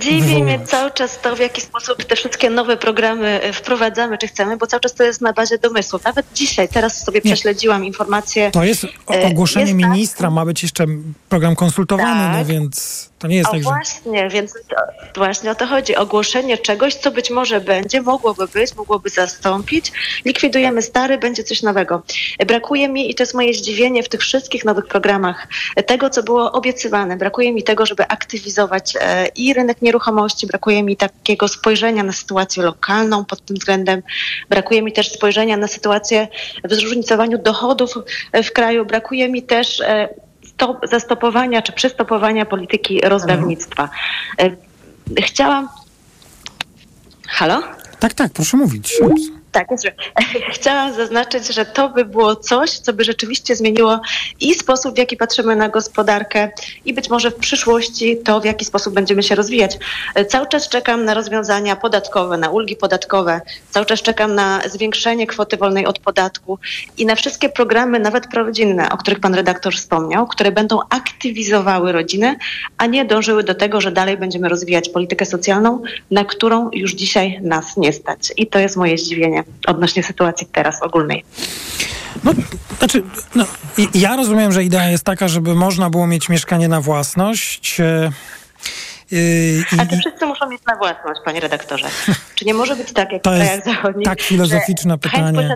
Dziwi mnie cały czas to, w jaki sposób te wszystkie nowe programy wprowadzamy, czy chcemy, bo cały czas to jest na bazie domysłów. Nawet dzisiaj, teraz sobie prześledziłam informację. To jest ogłoszenie ministra, ma być jeszcze program konsultowany, tak. No więc to nie jest tak, że... Właśnie, więc właśnie o to chodzi. Ogłoszenie czegoś, co być może będzie, mogłoby być, mogłoby zastąpić. Likwidujemy stary, będzie coś nowego. Brakuje mi, i to jest moje zdziwienie w tych wszystkich nowych programach, tego, co było obiecywane. Brakuje mi tego, żeby aktywizować i rynek nieruchomości, brakuje mi takiego spojrzenia na sytuację lokalną pod tym względem, brakuje mi też spojrzenia na sytuację w zróżnicowaniu dochodów w kraju, brakuje mi też zastopowania czy przystopowania polityki rozdawnictwa. Halo? Tak, proszę mówić. Tak, chciałam zaznaczyć, że to by było coś, co by rzeczywiście zmieniło i sposób, w jaki patrzymy na gospodarkę, i być może w przyszłości to, w jaki sposób będziemy się rozwijać. Cały czas czekam na rozwiązania podatkowe, na ulgi podatkowe, cały czas czekam na zwiększenie kwoty wolnej od podatku i na wszystkie programy, nawet prorodzinne, o których pan redaktor wspomniał, które będą aktywizowały rodziny, a nie dążyły do tego, że dalej będziemy rozwijać politykę socjalną, na którą już dzisiaj nas nie stać. I to jest moje zdziwienie odnośnie sytuacji teraz ogólnej. Ja rozumiem, że idea jest taka, żeby można było mieć mieszkanie na własność. Ale to wszyscy muszą mieć na własność, panie redaktorze. Czy nie może być tak, jak to w krajach zachodnich? Tak, filozoficzne pytanie.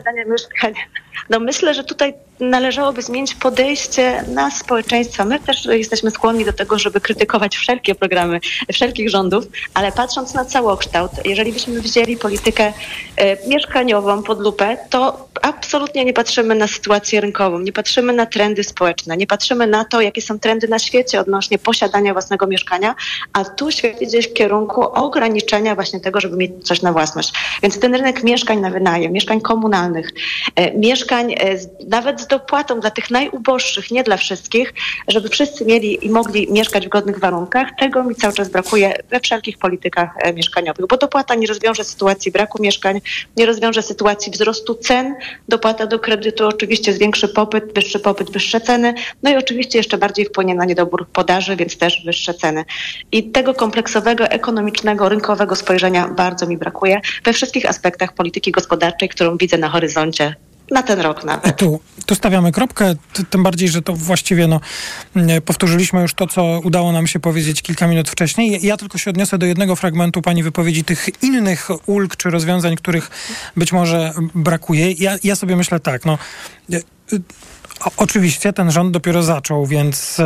Myślę, że tutaj należałoby zmienić podejście nas, społeczeństwa. My też jesteśmy skłonni do tego, żeby krytykować wszelkie programy, wszelkich rządów, ale patrząc na całokształt, jeżeli byśmy wzięli politykę mieszkaniową pod lupę, to absolutnie nie patrzymy na sytuację rynkową, nie patrzymy na trendy społeczne, nie patrzymy na to, jakie są trendy na świecie odnośnie posiadania własnego mieszkania, a tu świat idzie w kierunku ograniczenia właśnie tego, żeby mieć coś na własność. Więc ten rynek mieszkań na wynajem, mieszkań komunalnych, mieszkań nawet z dopłatą dla tych najuboższych, nie dla wszystkich, żeby wszyscy mieli i mogli mieszkać w godnych warunkach, tego mi cały czas brakuje we wszelkich politykach mieszkaniowych, bo dopłata nie rozwiąże sytuacji braku mieszkań, nie rozwiąże sytuacji wzrostu cen. Dopłata do kredytu oczywiście zwiększy popyt, wyższy popyt, wyższe ceny, no i oczywiście jeszcze bardziej wpłynie na niedobór podaży, więc też wyższe ceny. I tego kompleksowego, ekonomicznego, rynkowego spojrzenia bardzo mi brakuje we wszystkich aspektach polityki gospodarczej, którą widzę na horyzoncie na ten rok nawet. Tu stawiamy kropkę, tym bardziej, że to właściwie powtórzyliśmy już to, co udało nam się powiedzieć kilka minut wcześniej. Ja tylko się odniosę do jednego fragmentu pani wypowiedzi, tych innych ulg czy rozwiązań, których być może brakuje. Ja sobie myślę tak, oczywiście ten rząd dopiero zaczął, więc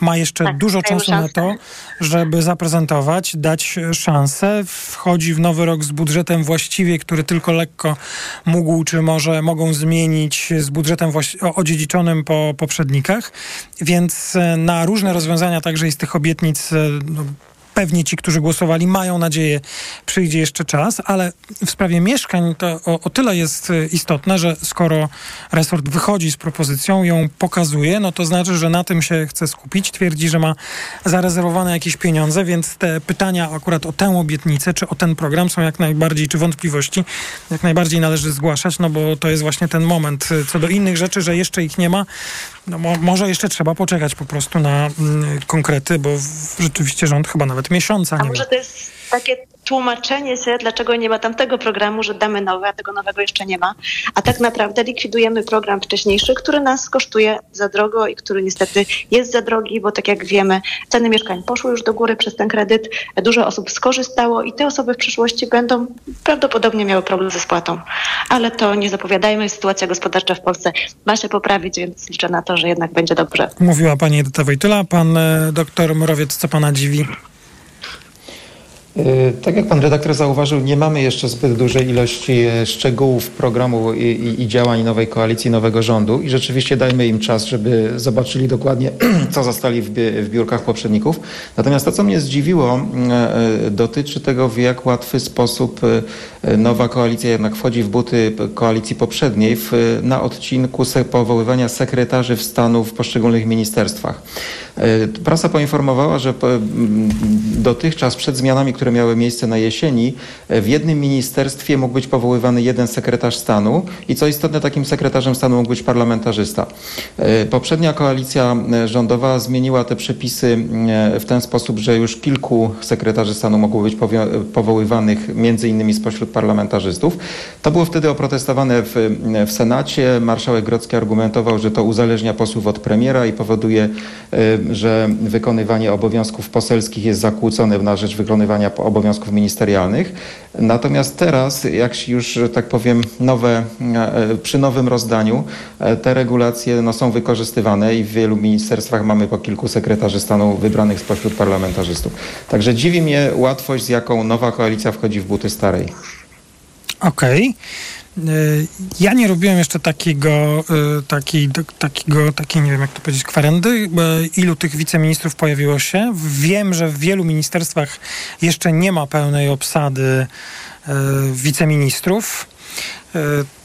ma jeszcze dużo czasu na to, żeby zaprezentować, dać szansę. Wchodzi w nowy rok z budżetem właściwie, który tylko lekko mógł, czy może mogą zmienić, z budżetem odziedziczonym po poprzednikach. Więc na różne rozwiązania, także i z tych obietnic pewnie ci, którzy głosowali, mają nadzieję, przyjdzie jeszcze czas, ale w sprawie mieszkań to o tyle jest istotne, że skoro resort wychodzi z propozycją, ją pokazuje, no to znaczy, że na tym się chce skupić, twierdzi, że ma zarezerwowane jakieś pieniądze, więc te pytania akurat o tę obietnicę, czy o ten program są jak najbardziej, czy wątpliwości, jak najbardziej należy zgłaszać, no bo to jest właśnie ten moment. Co do innych rzeczy, że jeszcze ich nie ma, no może jeszcze trzeba poczekać po prostu na konkrety, bo rzeczywiście rząd chyba nawet miesiąca nie ma. A może to jest takie tłumaczenie się, dlaczego nie ma tamtego programu, że damy nowe, a tego nowego jeszcze nie ma. A tak naprawdę likwidujemy program wcześniejszy, który nas kosztuje za drogo i który niestety jest za drogi, bo tak jak wiemy, ceny mieszkań poszły już do góry przez ten kredyt, dużo osób skorzystało i te osoby w przyszłości będą prawdopodobnie miały problem ze spłatą. Ale to nie zapowiadajmy, sytuacja gospodarcza w Polsce ma się poprawić, więc liczę na to, że jednak będzie dobrze. Mówiła pani Edyta Wojtyla. Pan doktor Mrowiec, co pana dziwi? Tak jak pan redaktor zauważył, nie mamy jeszcze zbyt dużej ilości szczegółów programu i działań nowej koalicji, nowego rządu i rzeczywiście dajmy im czas, żeby zobaczyli dokładnie, co zostali w biurkach poprzedników. Natomiast to, co mnie zdziwiło, dotyczy tego, w jak łatwy sposób nowa koalicja jednak wchodzi w buty koalicji poprzedniej na odcinku powoływania sekretarzy stanu w poszczególnych ministerstwach. Prasa poinformowała, że dotychczas przed zmianami, które miały miejsce na jesieni, w jednym ministerstwie mógł być powoływany jeden sekretarz stanu i co istotne, takim sekretarzem stanu mógł być parlamentarzysta. Poprzednia koalicja rządowa zmieniła te przepisy w ten sposób, że już kilku sekretarzy stanu mogło być powoływanych między innymi spośród parlamentarzystów. To było wtedy oprotestowane w Senacie. Marszałek Grodzki argumentował, że to uzależnia posłów od premiera i powoduje, że wykonywanie obowiązków poselskich jest zakłócone na rzecz wykonywania obowiązków ministerialnych. Natomiast teraz, jak już, że tak powiem, przy nowym rozdaniu te regulacje są wykorzystywane i w wielu ministerstwach mamy po kilku sekretarzy stanu wybranych spośród parlamentarzystów. Także dziwi mnie łatwość, z jaką nowa koalicja wchodzi w buty starej. Okej. Ja nie robiłem jeszcze takiej, nie wiem jak to powiedzieć, kwerendy, ilu tych wiceministrów pojawiło się. Wiem, że w wielu ministerstwach jeszcze nie ma pełnej obsady wiceministrów.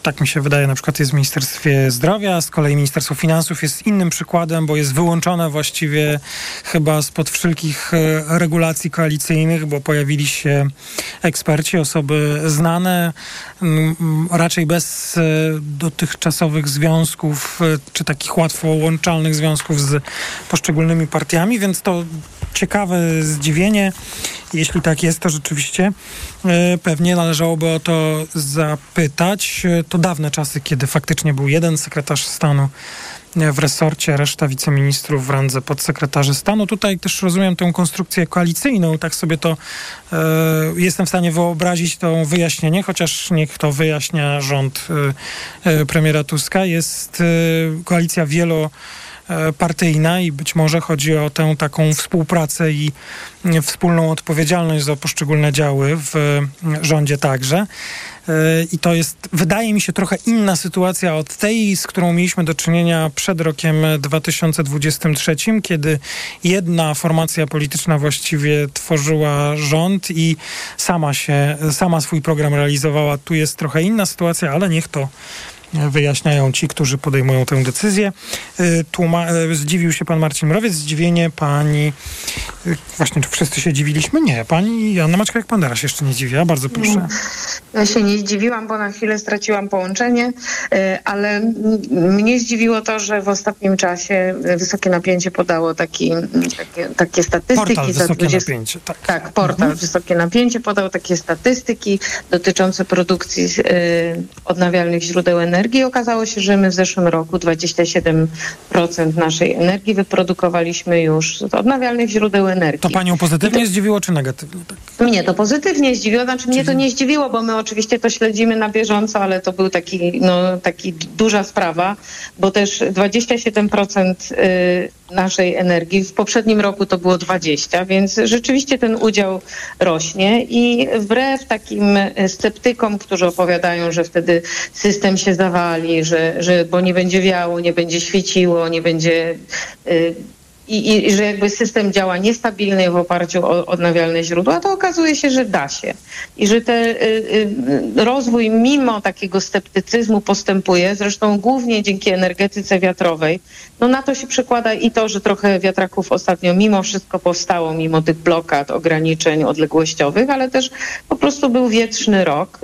Tak mi się wydaje, na przykład jest w Ministerstwie Zdrowia, z kolei Ministerstwo Finansów jest innym przykładem, bo jest wyłączone właściwie chyba spod wszelkich regulacji koalicyjnych, bo pojawili się eksperci, osoby znane, raczej bez dotychczasowych związków, czy takich łatwo łączalnych związków z poszczególnymi partiami, więc to ciekawe zdziwienie. Jeśli tak jest, to rzeczywiście pewnie należałoby o to zapytać. To dawne czasy, kiedy faktycznie był jeden sekretarz stanu w resorcie, reszta wiceministrów w randze podsekretarzy stanu. Tutaj też rozumiem tę konstrukcję koalicyjną, tak sobie to jestem w stanie wyobrazić to wyjaśnienie, chociaż niech to wyjaśnia rząd premiera Tuska. Jest koalicja wielopartyjna i być może chodzi o tę taką współpracę i wspólną odpowiedzialność za poszczególne działy w rządzie także. I to jest, wydaje mi się, trochę inna sytuacja od tej, z którą mieliśmy do czynienia przed rokiem 2023, kiedy jedna formacja polityczna właściwie tworzyła rząd i sama swój program realizowała. Tu jest trochę inna sytuacja, ale niech to wyjaśniają ci, którzy podejmują tę decyzję. Zdziwił się pan Marcin Mrowiec, zdziwienie pani... Właśnie, czy wszyscy się dziwiliśmy? Nie, pani Joanna Maćkowiak-Pandera się jeszcze nie dziwiła. Bardzo proszę. Ja się nie zdziwiłam, bo na chwilę straciłam połączenie, ale mnie zdziwiło to, że w ostatnim czasie Wysokie Napięcie podało takie statystyki. Portal Wysokie Napięcie. Tak, portal Wysokie Napięcie podał takie statystyki dotyczące produkcji odnawialnych źródeł energii. Okazało się, że my w zeszłym roku 27% naszej energii wyprodukowaliśmy już z odnawialnych źródeł energii. To panią pozytywnie zdziwiło, czy negatywnie? Tak. Mnie to pozytywnie zdziwiło, mnie to nie zdziwiło, bo my oczywiście to śledzimy na bieżąco, ale to był taki duża sprawa, bo też 27% naszej energii, w poprzednim roku to było 20%, więc rzeczywiście ten udział rośnie i wbrew takim sceptykom, którzy opowiadają, że wtedy system się zawali, że bo nie będzie wiało, nie będzie świeciło, nie będzie i że jakby system działa niestabilnie w oparciu o odnawialne źródła, to okazuje się, że da się. I że ten rozwój mimo takiego sceptycyzmu postępuje, zresztą głównie dzięki energetyce wiatrowej. No na to się przekłada i to, że trochę wiatraków ostatnio mimo wszystko powstało, mimo tych blokad, ograniczeń odległościowych, ale też po prostu był wietrzny rok.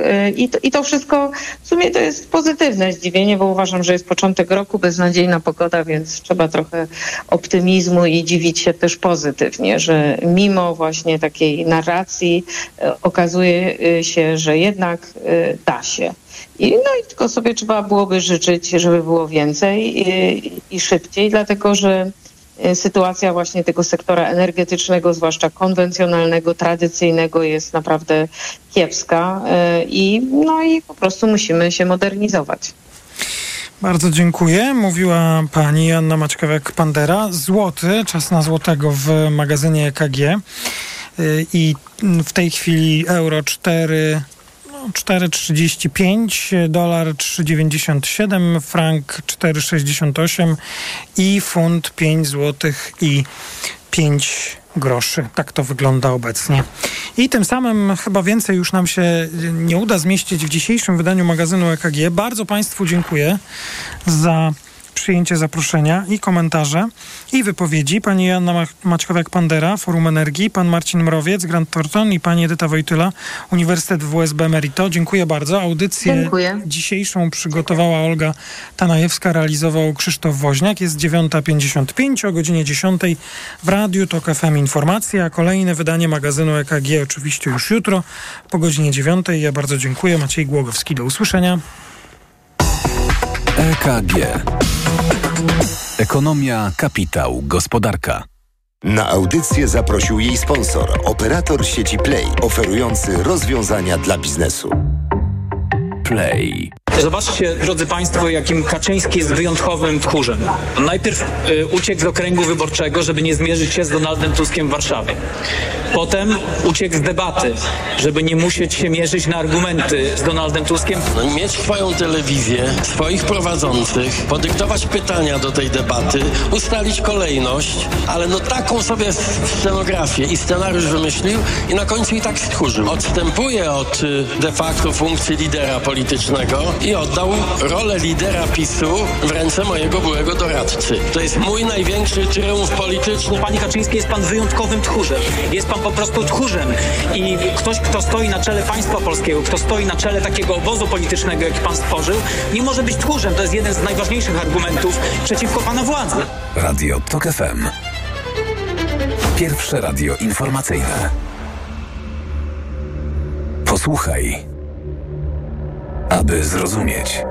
I to wszystko w sumie to jest pozytywne zdziwienie, bo uważam, że jest początek roku, beznadziejna pogoda, więc trzeba trochę optymizmu i dziwić się też pozytywnie, że mimo właśnie takiej narracji okazuje się, że jednak da się. No i tylko sobie trzeba byłoby życzyć, żeby było więcej i szybciej, dlatego że sytuacja właśnie tego sektora energetycznego, zwłaszcza konwencjonalnego, tradycyjnego jest naprawdę kiepska i po prostu musimy się modernizować. Bardzo dziękuję. Mówiła pani Joanna Maćkowiak-Pandera. Złoty, czas na złotego w magazynie EKG. I w tej chwili euro 4,35, dolar 3,97, frank 4,68 i funt 5 zł i 5 groszy. Tak to wygląda obecnie. I tym samym chyba więcej już nam się nie uda zmieścić w dzisiejszym wydaniu magazynu EKG. Bardzo Państwu dziękuję za przyjęcie zaproszenia i komentarze i wypowiedzi. Pani Joanna Maćkowiak-Pandera, Forum Energii, pan Marcin Mrowiec, Grant Thornton i pani Edyta Wojtyla, Uniwersytet WSB Merito. Dziękuję bardzo. Audycję dzisiejszą przygotowała Olga Tanajewska, realizował Krzysztof Woźniak. Jest 9:55, o godzinie 10 w Radiu TOK FM Informacja. Kolejne wydanie magazynu EKG oczywiście już jutro po godzinie 9. Ja bardzo dziękuję. Maciej Głogowski, do usłyszenia. EKG. Ekonomia, kapitał, gospodarka. Na audycję zaprosił jej sponsor, operator sieci Play, oferujący rozwiązania dla biznesu. Play. Zobaczcie, drodzy Państwo, jakim Kaczyński jest wyjątkowym tchórzem. Najpierw uciekł z okręgu wyborczego, żeby nie zmierzyć się z Donaldem Tuskiem w Warszawie. Potem uciekł z debaty, żeby nie musieć się mierzyć na argumenty z Donaldem Tuskiem. Mieć swoją telewizję, swoich prowadzących, podyktować pytania do tej debaty, ustalić kolejność, ale taką sobie scenografię i scenariusz wymyślił i na końcu i tak stchórzył. Odstępuje od de facto funkcji lidera politycznego i oddał rolę lidera PiS-u w ręce mojego byłego doradcy. To jest mój największy triumf polityczny. Panie Kaczyński, jest pan wyjątkowym tchórzem. Jest pan po prostu tchórzem. I ktoś, kto stoi na czele państwa polskiego, kto stoi na czele takiego obozu politycznego, jaki pan stworzył, nie może być tchórzem. To jest jeden z najważniejszych argumentów przeciwko pana władzy. Radio TOK FM. Pierwsze radio informacyjne. Posłuchaj, aby zrozumieć.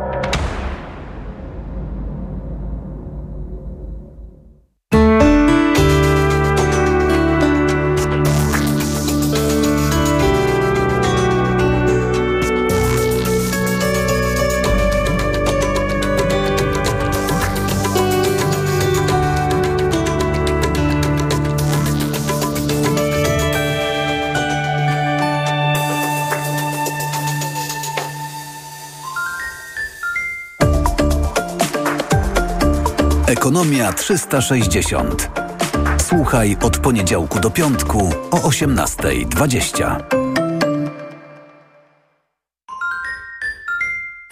Ekonomia 360. Słuchaj od poniedziałku do piątku o 18:20.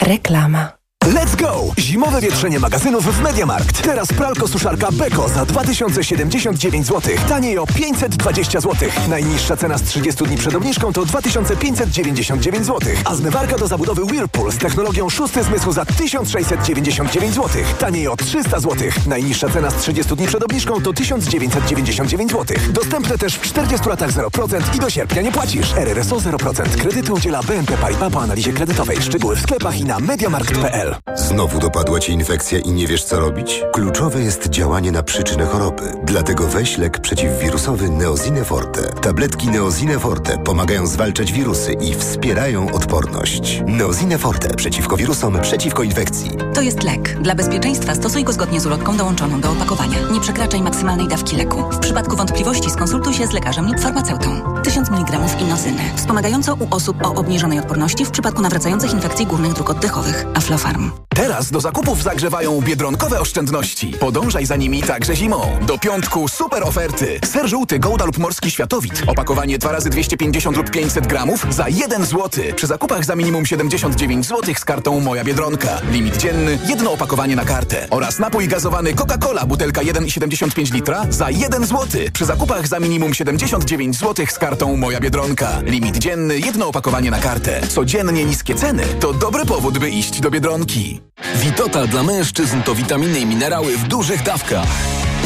Reklama. Let's go! Zimowe wietrzenie magazynów w MediaMarkt. Teraz pralko-suszarka Beko za 2079 zł. Taniej o 520 zł. Najniższa cena z 30 dni przed obniżką to 2599 zł. A zmywarka do zabudowy Whirlpool z technologią szósty zmysł za 1699 zł. Taniej o 300 zł. Najniższa cena z 30 dni przed obniżką to 1999 zł. Dostępne też w 40 latach 0% i do sierpnia nie płacisz. RRSO 0%. Kredyty udziela BNP Paribas po analizie kredytowej. Szczegóły w sklepach i na mediamarkt.pl. Znowu dopadła Cię infekcja i nie wiesz co robić? Kluczowe jest działanie na przyczynę choroby. Dlatego weź lek przeciwwirusowy Neosine Forte. Tabletki Neosine Forte pomagają zwalczać wirusy i wspierają odporność. Neosine Forte. Przeciwko wirusom, przeciwko infekcji. To jest lek. Dla bezpieczeństwa stosuj go zgodnie z ulotką dołączoną do opakowania. Nie przekraczaj maksymalnej dawki leku. W przypadku wątpliwości skonsultuj się z lekarzem lub farmaceutą. 1000 mg inozyny. Wspomagająco u osób o obniżonej odporności w przypadku nawracających infekcji górnych dróg oddechowych. Aflofarm. Teraz do zakupów zagrzewają biedronkowe oszczędności. Podążaj za nimi także zimą. Do piątku super oferty. Ser żółty Gouda lub morski światowit. Opakowanie 2 razy 250 lub 500 gramów za 1 zł. Przy zakupach za minimum 79 zł z kartą Moja Biedronka. Limit dzienny, jedno opakowanie na kartę. Oraz napój gazowany Coca-Cola, butelka 1,75 litra za 1 zł. Przy zakupach za minimum 79 zł z kartą Moja Biedronka. Limit dzienny, jedno opakowanie na kartę. Codziennie niskie ceny to dobry powód, by iść do Biedronki. Witotal dla mężczyzn to witaminy i minerały w dużych dawkach.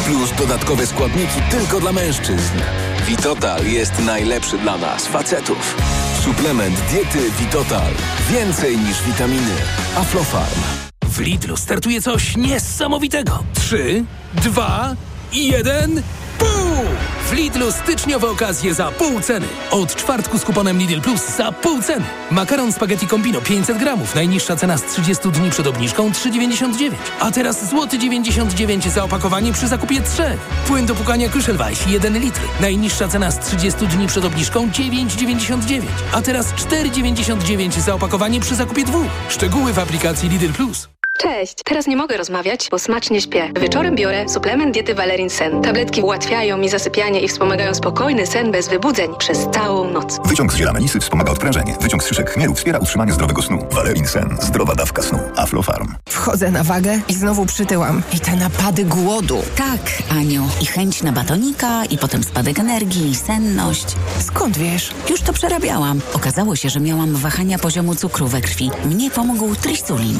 Plus dodatkowe składniki tylko dla mężczyzn. Witotal jest najlepszy dla nas, facetów. Suplement diety Witotal. Więcej niż witaminy. Aflofarm. W Lidlu startuje coś niesamowitego. 3, 2, 1... W Lidlu styczniowe okazje za pół ceny. Od czwartku z kuponem Lidl Plus za pół ceny. Makaron spaghetti Combino 500 gramów. Najniższa cena z 30 dni przed obniżką 3,99. A teraz złoty 99 za opakowanie przy zakupie 3. Płyn do płukania Küchelweiss 1 litr. Najniższa cena z 30 dni przed obniżką 9,99. A teraz 4,99 za opakowanie przy zakupie 2. Szczegóły w aplikacji Lidl Plus. Cześć! Teraz nie mogę rozmawiać, bo smacznie śpię. Wieczorem biorę suplement diety Valerin Sen. Tabletki ułatwiają mi zasypianie i wspomagają spokojny sen bez wybudzeń przez całą noc. Wyciąg z ziela melisy wspomaga odprężenie. Wyciąg z szyszek chmielu wspiera utrzymanie zdrowego snu. Valerin Sen. Zdrowa dawka snu. Aflofarm. Wchodzę na wagę i znowu przytyłam. I te napady głodu. Tak, Aniu. I chęć na batonika, i potem spadek energii, i senność. Skąd wiesz? Już to przerabiałam. Okazało się, że miałam wahania poziomu cukru we krwi. Mnie pomógł Trisulin.